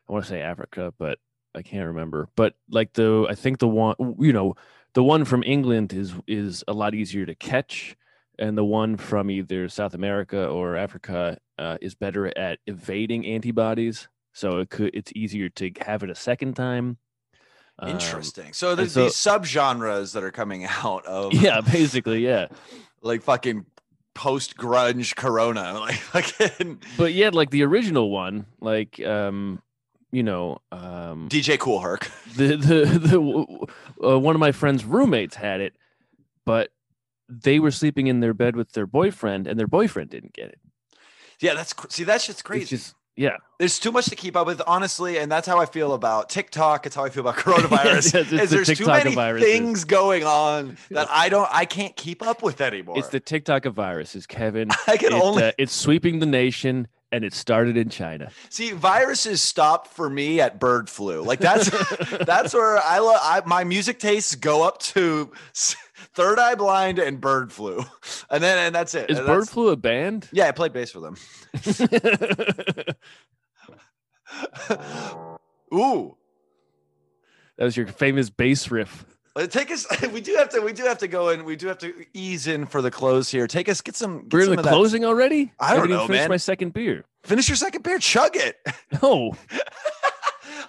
I want to say Africa, but I can't remember. But like the, I think the one, you know, the one from England is is a lot easier to catch, and the one from either South America or Africa uh, is better at evading antibodies. So it could, it's easier to have it a second time. Interesting. Um, so there's so, these subgenres that are coming out of. Yeah, basically, yeah. Like fucking. Post grunge corona like fucking but yeah like the original one like um you know um D J Kool Herc the the, the uh, one of my friend's roommates had it, but they were sleeping in their bed with their boyfriend and their boyfriend didn't get it. Yeah, that's see that shit's crazy. It's just, yeah, there's too much to keep up with, honestly, and that's how I feel about TikTok. It's how I feel about coronavirus. Yes, yes, there's the too many viruses. Things going on that I don't, I can't keep up with anymore. It's the TikTok of viruses, Kevin. I can it, only. Uh, it's sweeping the nation, and it started in China. See, viruses stop for me at bird flu. Like that's that's where I love I, my music tastes go up to Third Eye Blind and bird flu, and then and that's it. Is and bird flu a band? Yeah, I played bass for them. Ooh, that was your famous bass riff. Take us. We do have to. We do have to go in. We do have to ease in for the close here. Take us. Get some. Get We're some in the closing that. Already. I, I don't know, finish man. My second beer. Finish your second beer. Chug it. No.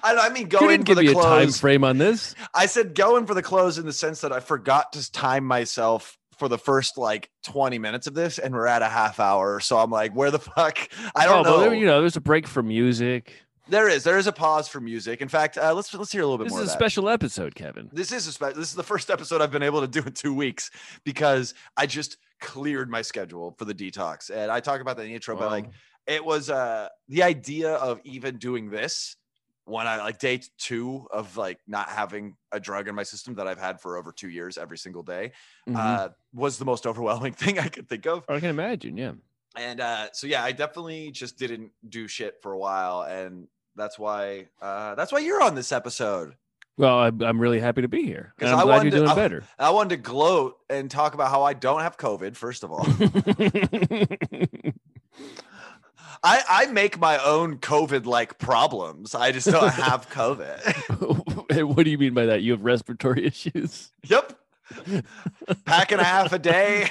I, I mean, go in for the close. You didn't give me a time frame on this. I said go in for the close in the sense that I forgot to time myself for the first like twenty minutes of this, and we're at a half hour. So I'm like, where the fuck? I don't oh, know. There, you know, there's a break for music. There is. There is a pause for music. In fact, uh, let's let's hear a little bit this more. This is a special episode, Kevin. This is a special. This is the first episode I've been able to do in two weeks because I just cleared my schedule for the detox. And I talk about that in the intro, wow. but like it was uh, the idea of even doing this when I like day two of like not having a drug in my system that I've had for over two years every single day mm-hmm. uh, was the most overwhelming thing I could think of. I can imagine, yeah. And uh, so yeah, I definitely just didn't do shit for a while, and that's why uh, that's why you're on this episode. Well, I'm, I'm really happy to be here. And I'm I glad you're to, doing I, better. I wanted to gloat and talk about how I don't have COVID, first of all. I, I make my own COVID-like problems. I just don't have COVID. What do you mean by that? You have respiratory issues? Yep. Pack and a half a day,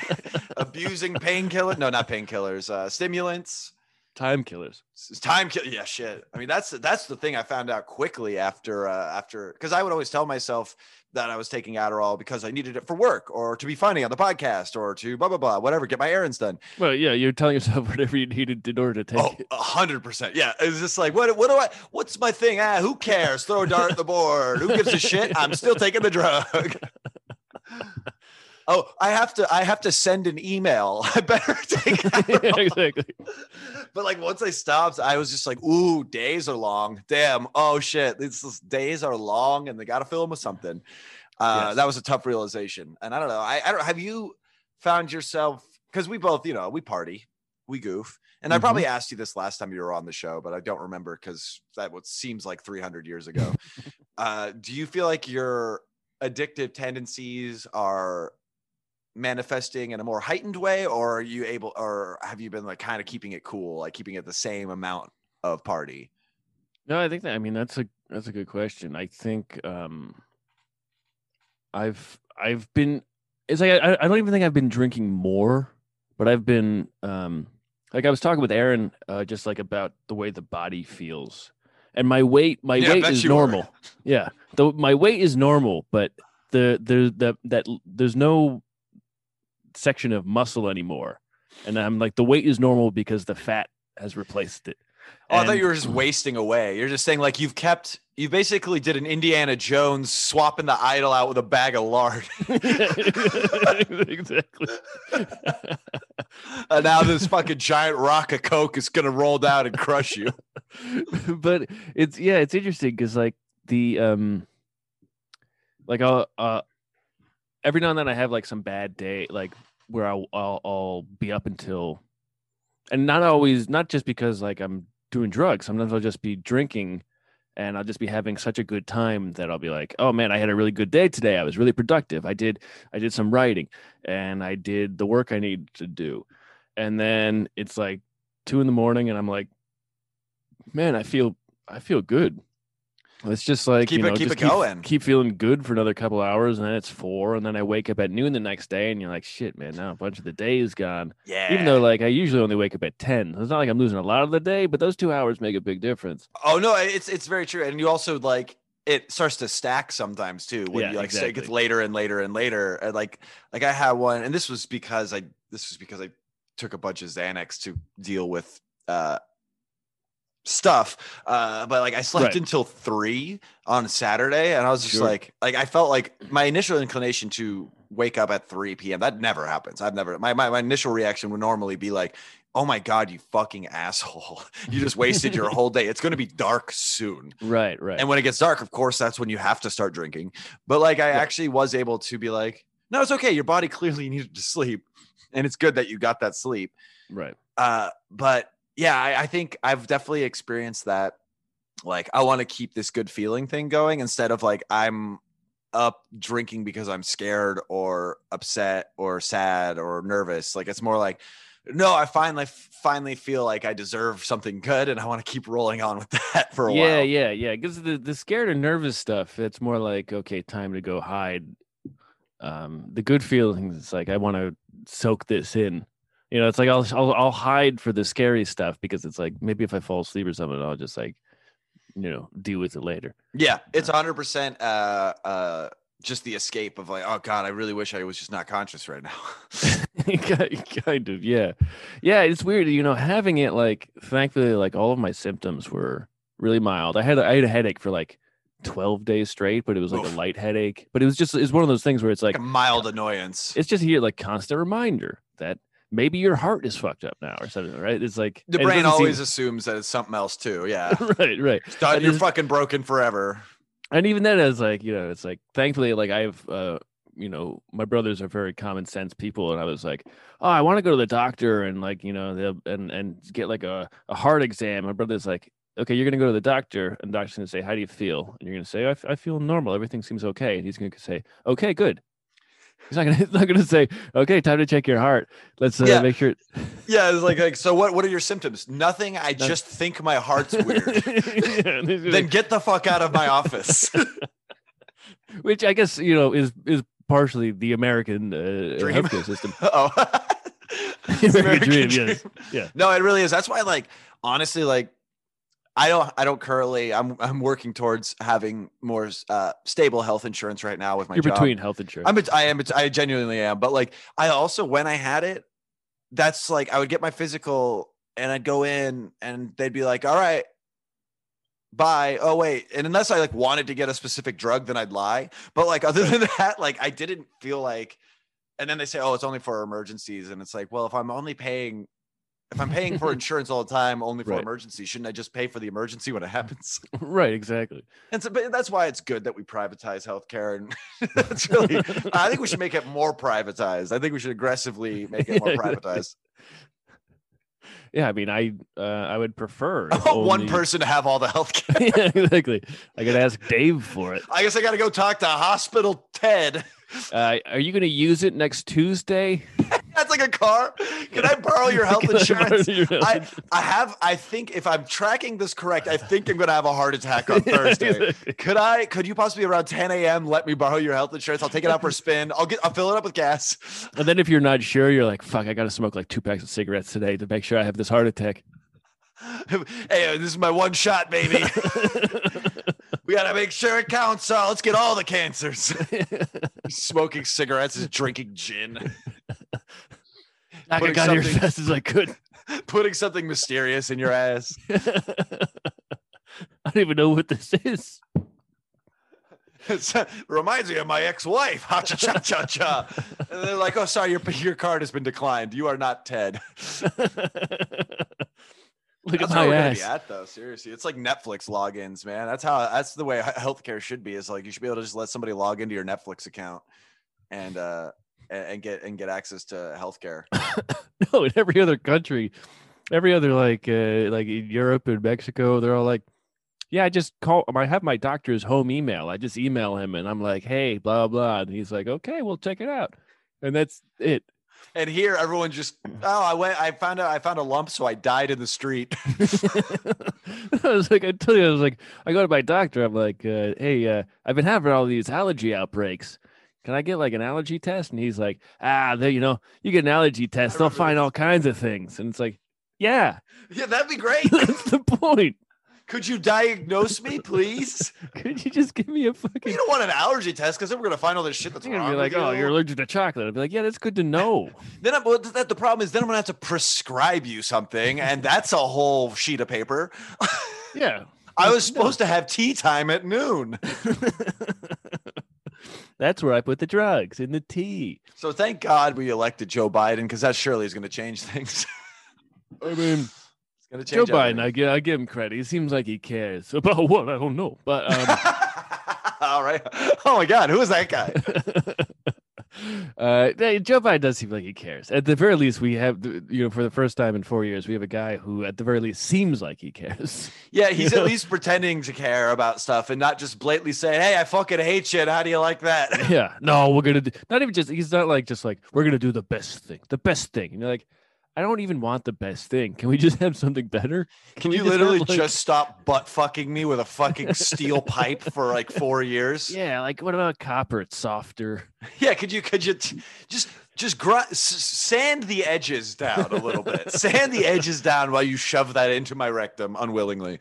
abusing painkillers. No, not painkillers. Uh, stimulants. Time killers. Time kill. Yeah, shit. I mean, that's that's the thing I found out quickly after uh, after because I would always tell myself that I was taking Adderall because I needed it for work or to be funny on the podcast or to blah blah blah whatever, get my errands done. Well, yeah, you're telling yourself whatever you needed in order to take oh, it. A hundred percent. Yeah, it's just like what what do I? What's my thing? Ah, who cares? Throw a dart at the board. Who gives a shit? I'm still taking the drug. Oh, I have to. I have to send an email. I better take Adderall. Yeah, exactly. But like once I stopped, I was just like, "Ooh, days are long. Damn. Oh shit, these days are long, and they gotta fill them with something." Uh, yes. That was a tough realization. And I don't know. I, I don't. Have you found yourself? Because we both, you know, we party, we goof, and mm-hmm. I probably asked you this last time you were on the show, but I don't remember because that what seems like three hundred years ago. uh, do you feel like your addictive tendencies are manifesting in a more heightened way, or are you able, or have you been like kind of keeping it cool, like keeping it the same amount of party? No, I think that, I mean, that's a, that's a good question. I think, um, I've, I've been, it's like, I, I don't even think I've been drinking more, but I've been, um, like I was talking with Aaron, uh, just like about the way the body feels and my weight, my yeah, weight is normal. Were. Yeah. The, my weight is normal, but the, the, the, that there's no section of muscle anymore, and I'm like the weight is normal because the fat has replaced it. Oh, and I thought you were just wasting away. You're just saying like you've kept you basically did an Indiana Jones swapping the idol out with a bag of lard. Exactly. And now this fucking giant rock of coke is gonna roll down and crush you. But it's yeah it's interesting because like the um like I'll uh every now and then I have like some bad day, like where I'll, I'll, I'll be up until, and not always, not just because like I'm doing drugs. Sometimes I'll just be drinking and I'll just be having such a good time that I'll be like, oh man, I had a really good day today. I was really productive. I did, I did some writing and I did the work I needed to do. And then it's like two in the morning and I'm like, man, I feel, I feel good. It's just like, keep you know, it, keep just it keep, going. Keep feeling good for another couple hours, and then it's four, and then I wake up at noon the next day, and you're like, shit, man, now a bunch of the day is gone. Yeah. Even though, like, I usually only wake up at ten. It's not like I'm losing a lot of the day, but those two hours make a big difference. Oh, no, it's it's very true. And you also, like, it starts to stack sometimes, too, when yeah, you, like, exactly. say it gets later and later and later. And like, like, I had one, and this was because I this was because I took a bunch of Xanax to deal with uh stuff uh but like I slept right. until three on Saturday, and I was just sure. like like I felt like my initial inclination to wake up at three p.m. that never happens. I've never my, my, my initial reaction would normally be like, oh my god, you fucking asshole, you just wasted your whole day, it's going to be dark soon. Right right And when it gets dark, of course, that's when you have to start drinking. But like I yeah. actually was able to be like, no, it's okay, your body clearly needed to sleep, and it's good that you got that sleep. Right. Uh but yeah, I, I think I've definitely experienced that. Like, I want to keep this good feeling thing going instead of like I'm up drinking because I'm scared or upset or sad or nervous. Like, it's more like, no, I finally finally feel like I deserve something good, and I want to keep rolling on with that for a yeah, while. Yeah, yeah, yeah. Because the the scared and nervous stuff, it's more like, okay, time to go hide. Um, the good feelings, it's like I want to soak this in. You know, it's like I'll, I'll I'll hide for the scary stuff because it's like maybe if I fall asleep or something, I'll just like, you know, deal with it later. Yeah, it's one hundred percent uh, uh, just the escape of like, oh God, I really wish I was just not conscious right now. Kind of, yeah. Yeah, it's weird, you know, having it like, thankfully, like all of my symptoms were really mild. I had I had a headache for like twelve days straight, but it was like Oof. a light headache. But it was just, it's one of those things where it's like, like a mild annoyance. It's just here like constant reminder that maybe your heart is fucked up now or something, right? It's like the brain always seem... assumes that it's something else too. Yeah. Right, right. Done, you're fucking broken forever. And even then, it's like, you know, it's like, thankfully, like I've, uh, you know, my brothers are very common sense people. And I was like, oh, I want to go to the doctor and like, you know, they'll, and, and get like a, a heart exam. My brother's like, okay, you're going to go to the doctor and the doctor's going to say, how do you feel? And you're going to say, I, f- I feel normal. Everything seems okay. And he's going to say, okay, good. He's not gonna. He's not gonna say, "Okay, time to check your heart. Let's uh, yeah. make sure." It... Yeah, it's like, like, so what? What are your symptoms? Nothing. I Nothing. just think my heart's weird. Yeah, then like... get the fuck out of my office. Which I guess you know is is partially the American uh, healthcare system. Oh, American, American dream, dream. Yes. Yeah. No, it really is. That's why, like, honestly, like, I don't. I don't currently. I'm. I'm working towards having more uh, stable health insurance right now with my. You're job. Between health insurance. I'm. I am. I genuinely am. But like, I also when I had it, that's like I would get my physical and I'd go in and they'd be like, "All right, bye." Oh wait, and unless I like wanted to get a specific drug, then I'd lie. But like other than that, like I didn't feel like. And then they say, "Oh, it's only for emergencies," and it's like, well, if I'm only paying. If I'm paying for insurance all the time, only for right. emergency, shouldn't I just pay for the emergency when it happens? Right, exactly. And so but that's why it's good that we privatize healthcare. And that's really, I think we should make it more privatized. I think we should aggressively make it more privatized. Yeah, I mean, I uh, I would prefer only... one person to have all the healthcare. Yeah, exactly. I gotta ask Dave for it. I guess I gotta go talk to Hospital Ted. Uh, are you gonna use it next Tuesday? That's like a car. Can I borrow your health insurance? I, your health I, insurance? I have, I think if I'm tracking this correct, I think I'm going to have a heart attack on Thursday. Could I, could you possibly around ten a.m. let me borrow your health insurance? I'll take it out for a spin. I'll get, I'll fill it up with gas. And then if you're not sure, you're like, fuck, I got to smoke like two packs of cigarettes today to make sure I have this heart attack. Hey, this is my one shot, baby. We got to make sure it counts. So let's get all the cancers. Smoking cigarettes is drinking gin. I got something, here as fast as I could. Putting something mysterious in your ass. I don't even know what this is. It uh, reminds me of my ex-wife. Ha cha cha cha cha. And they're like, "Oh, sorry, your your card has been declined. You are not Ted." Look that's at my we're ass. Gonna be at though, seriously, it's like Netflix logins, man. That's how. That's the way healthcare should be. Is like you should be able to just let somebody log into your Netflix account, and. uh and get and get access to healthcare. No, in every other country, every other like uh, like in Europe and Mexico, they're all like, yeah, I just call. I have my doctor's home email. I just email him, and I'm like, hey, blah blah, and he's like, okay, we'll check it out, and that's it. And here, everyone just oh, I went, I found out, I found a lump, so I died in the street. I was like, I tell you, I was like, I go to my doctor. I'm like, uh, hey, uh, I've been having all these allergy outbreaks. Can I get like an allergy test? And he's like, ah, there, you know, you get an allergy test. They'll find all kinds of things. And it's like, yeah. Yeah, that'd be great. That's the point. Could you diagnose me, please? Could you just give me a fucking... You don't want an allergy test because then we're going to find all this shit that's you're wrong. You're like, oh, you. you're allergic to chocolate. I'll be like, yeah, that's good to know. Then I'm, well, that, the problem is then I'm going to have to prescribe you something. And that's a whole sheet of paper. Yeah. I was supposed no. to have tea time at noon. That's where I put the drugs in the tea. So thank God we elected Joe Biden because that surely is going to change things. I mean, it's going to change Joe everything. Biden. I give, I give him credit. He seems like he cares about what I don't know. But um, all right. Oh my God, who is that guy? uh, Joe Biden does seem like he cares. At the very least, we have you know for the first time in four years, we have a guy who at the very least seems like he cares. Yeah, he's you at know? least pretending to care about stuff and not just blatantly saying, "Hey, I fucking hate you." And how do you like that? Yeah, no, we're gonna do, not even just. He's not like just like we're gonna do the best thing, the best thing. And you're like, I don't even want the best thing. Can we just have something better? Can, Can you just literally have, like... just stop butt fucking me with a fucking steel pipe for like four years? Yeah. Like, what about copper? It's softer. Yeah. Could you, could you t- just, just gr- s- sand the edges down a little bit, sand the edges down while you shove that into my rectum unwillingly,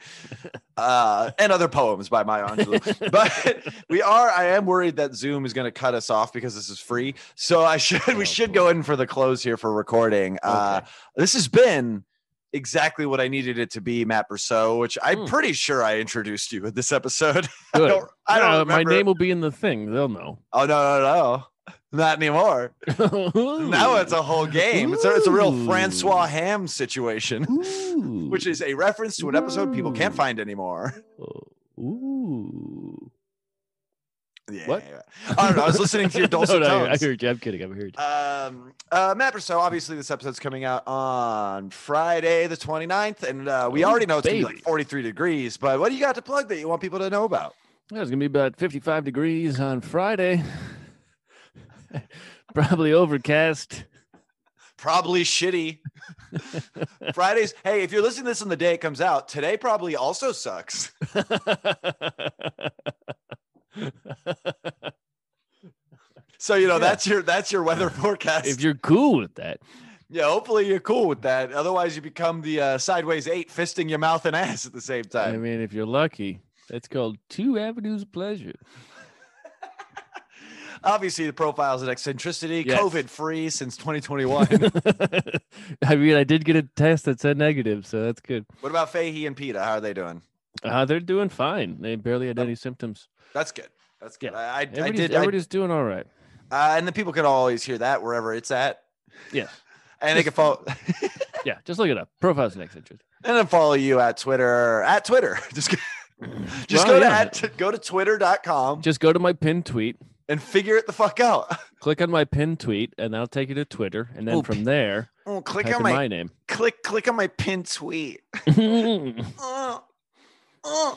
uh, and other poems by Maya Angelou. But we are, I am worried that Zoom is going to cut us off because this is free. So I should, oh, we should boy. go in for the close here for recording. Okay. Uh, this has been exactly what I needed it to be, Matt Brousseau, which I'm mm. pretty sure I introduced you in this episode. Good. I don't, I don't uh, my name will be in the thing. They'll know. Oh, no, no, no. Not anymore. Now it's a whole game. It's a, it's a real Francois Ham situation, Ooh. which is a reference to an episode Ooh. people can't find anymore. Ooh. Yeah. What? I don't know. I was listening to your dulcet no, no, tones. I heard you. I'm kidding. I'm heard you. Um, uh, Matt Brousseau, obviously, this episode's coming out on Friday, the twenty-ninth, and uh, we Ooh, already know it's going to be like forty-three degrees, but what do you got to plug that you want people to know about? Yeah, it's going to be about fifty-five degrees on Friday. Probably overcast. Probably shitty. Fridays. Hey, if you're listening to this on the day it comes out, today probably also sucks. So, you know, yeah. that's your that's your weather forecast. If you're cool with that. Yeah, hopefully you're cool with that. Otherwise, you become the uh, sideways eight fisting your mouth and ass at the same time. I mean, if you're lucky, that's called two avenues of pleasure. Obviously, the Profiles in Eccentricity, yes. COVID-free since twenty twenty-one. I mean, I did get a test that said negative, so that's good. What about Fahey and PETA? How are they doing? Uh, they're doing fine. They barely had oh, any symptoms. That's good. That's good. Yeah. I, I, everybody's, I did. Everybody's I, doing all right. Uh, and the people can always hear that wherever it's at. Yeah. And just, they can follow. Yeah, just look it up. Profiles in Eccentricity. And then follow you at Twitter. At Twitter. Just, just well, go, yeah. to at, go to twitter dot com. Just go to my pinned tweet. And figure it the fuck out. Click on my pinned tweet, and that'll take you to Twitter. And then oh, from there, oh, click on my, my name. Click, click on my pinned tweet. uh, uh.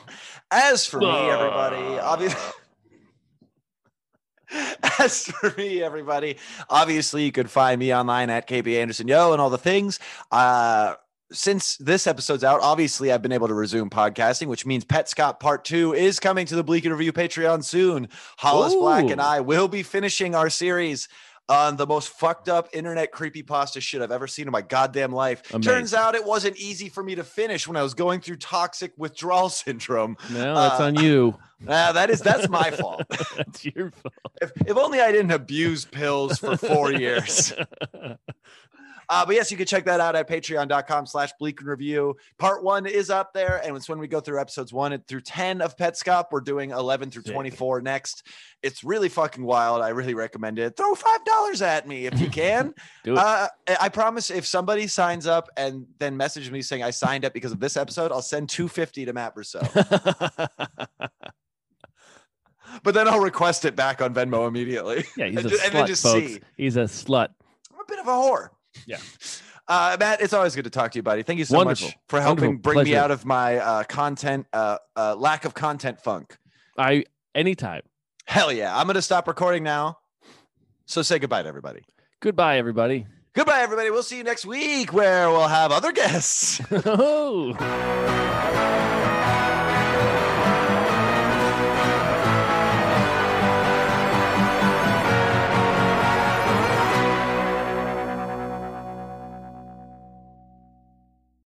As for uh. me, everybody, obviously. As for me, everybody, obviously, you can find me online at K B Anderson Yo and all the things. Uh, Since this episode's out, obviously, I've been able to resume podcasting, which means Petscop Part two is coming to the Bleak in Review Patreon soon. Hollis Ooh. Black and I will be finishing our series on the most fucked up internet creepypasta shit I've ever seen in my goddamn life. Amazing. Turns out it wasn't easy for me to finish when I was going through toxic withdrawal syndrome. No, that's uh, on you. Uh, that is, that's my fault. That's your fault. If, if only I didn't abuse pills for four years. Uh, but yes, you can check that out at patreon.com slash bleak and review. Part one is up there. And it's when we go through episodes one through ten of Petscop. We're doing eleven through twenty-four next. It's really fucking wild. I really recommend it. Throw five dollars at me if you can. Do it. Uh, I promise if somebody signs up and then message me saying I signed up because of this episode, I'll send two hundred fifty dollars to Matt Brousseau. But then I'll request it back on Venmo immediately. Yeah, he's a and slut, then just folks. See. He's a slut. I'm a bit of a whore. Yeah. Uh, Matt, it's always good to talk to you, buddy. Thank you so Wonderful. much for helping Wonderful. bring Pleasure. me out of my uh, content, uh, uh, lack of content funk. I anytime. Hell yeah. I'm going to stop recording now. So say goodbye to everybody. Goodbye, everybody. Goodbye, everybody. We'll see you next week where we'll have other guests. Oh.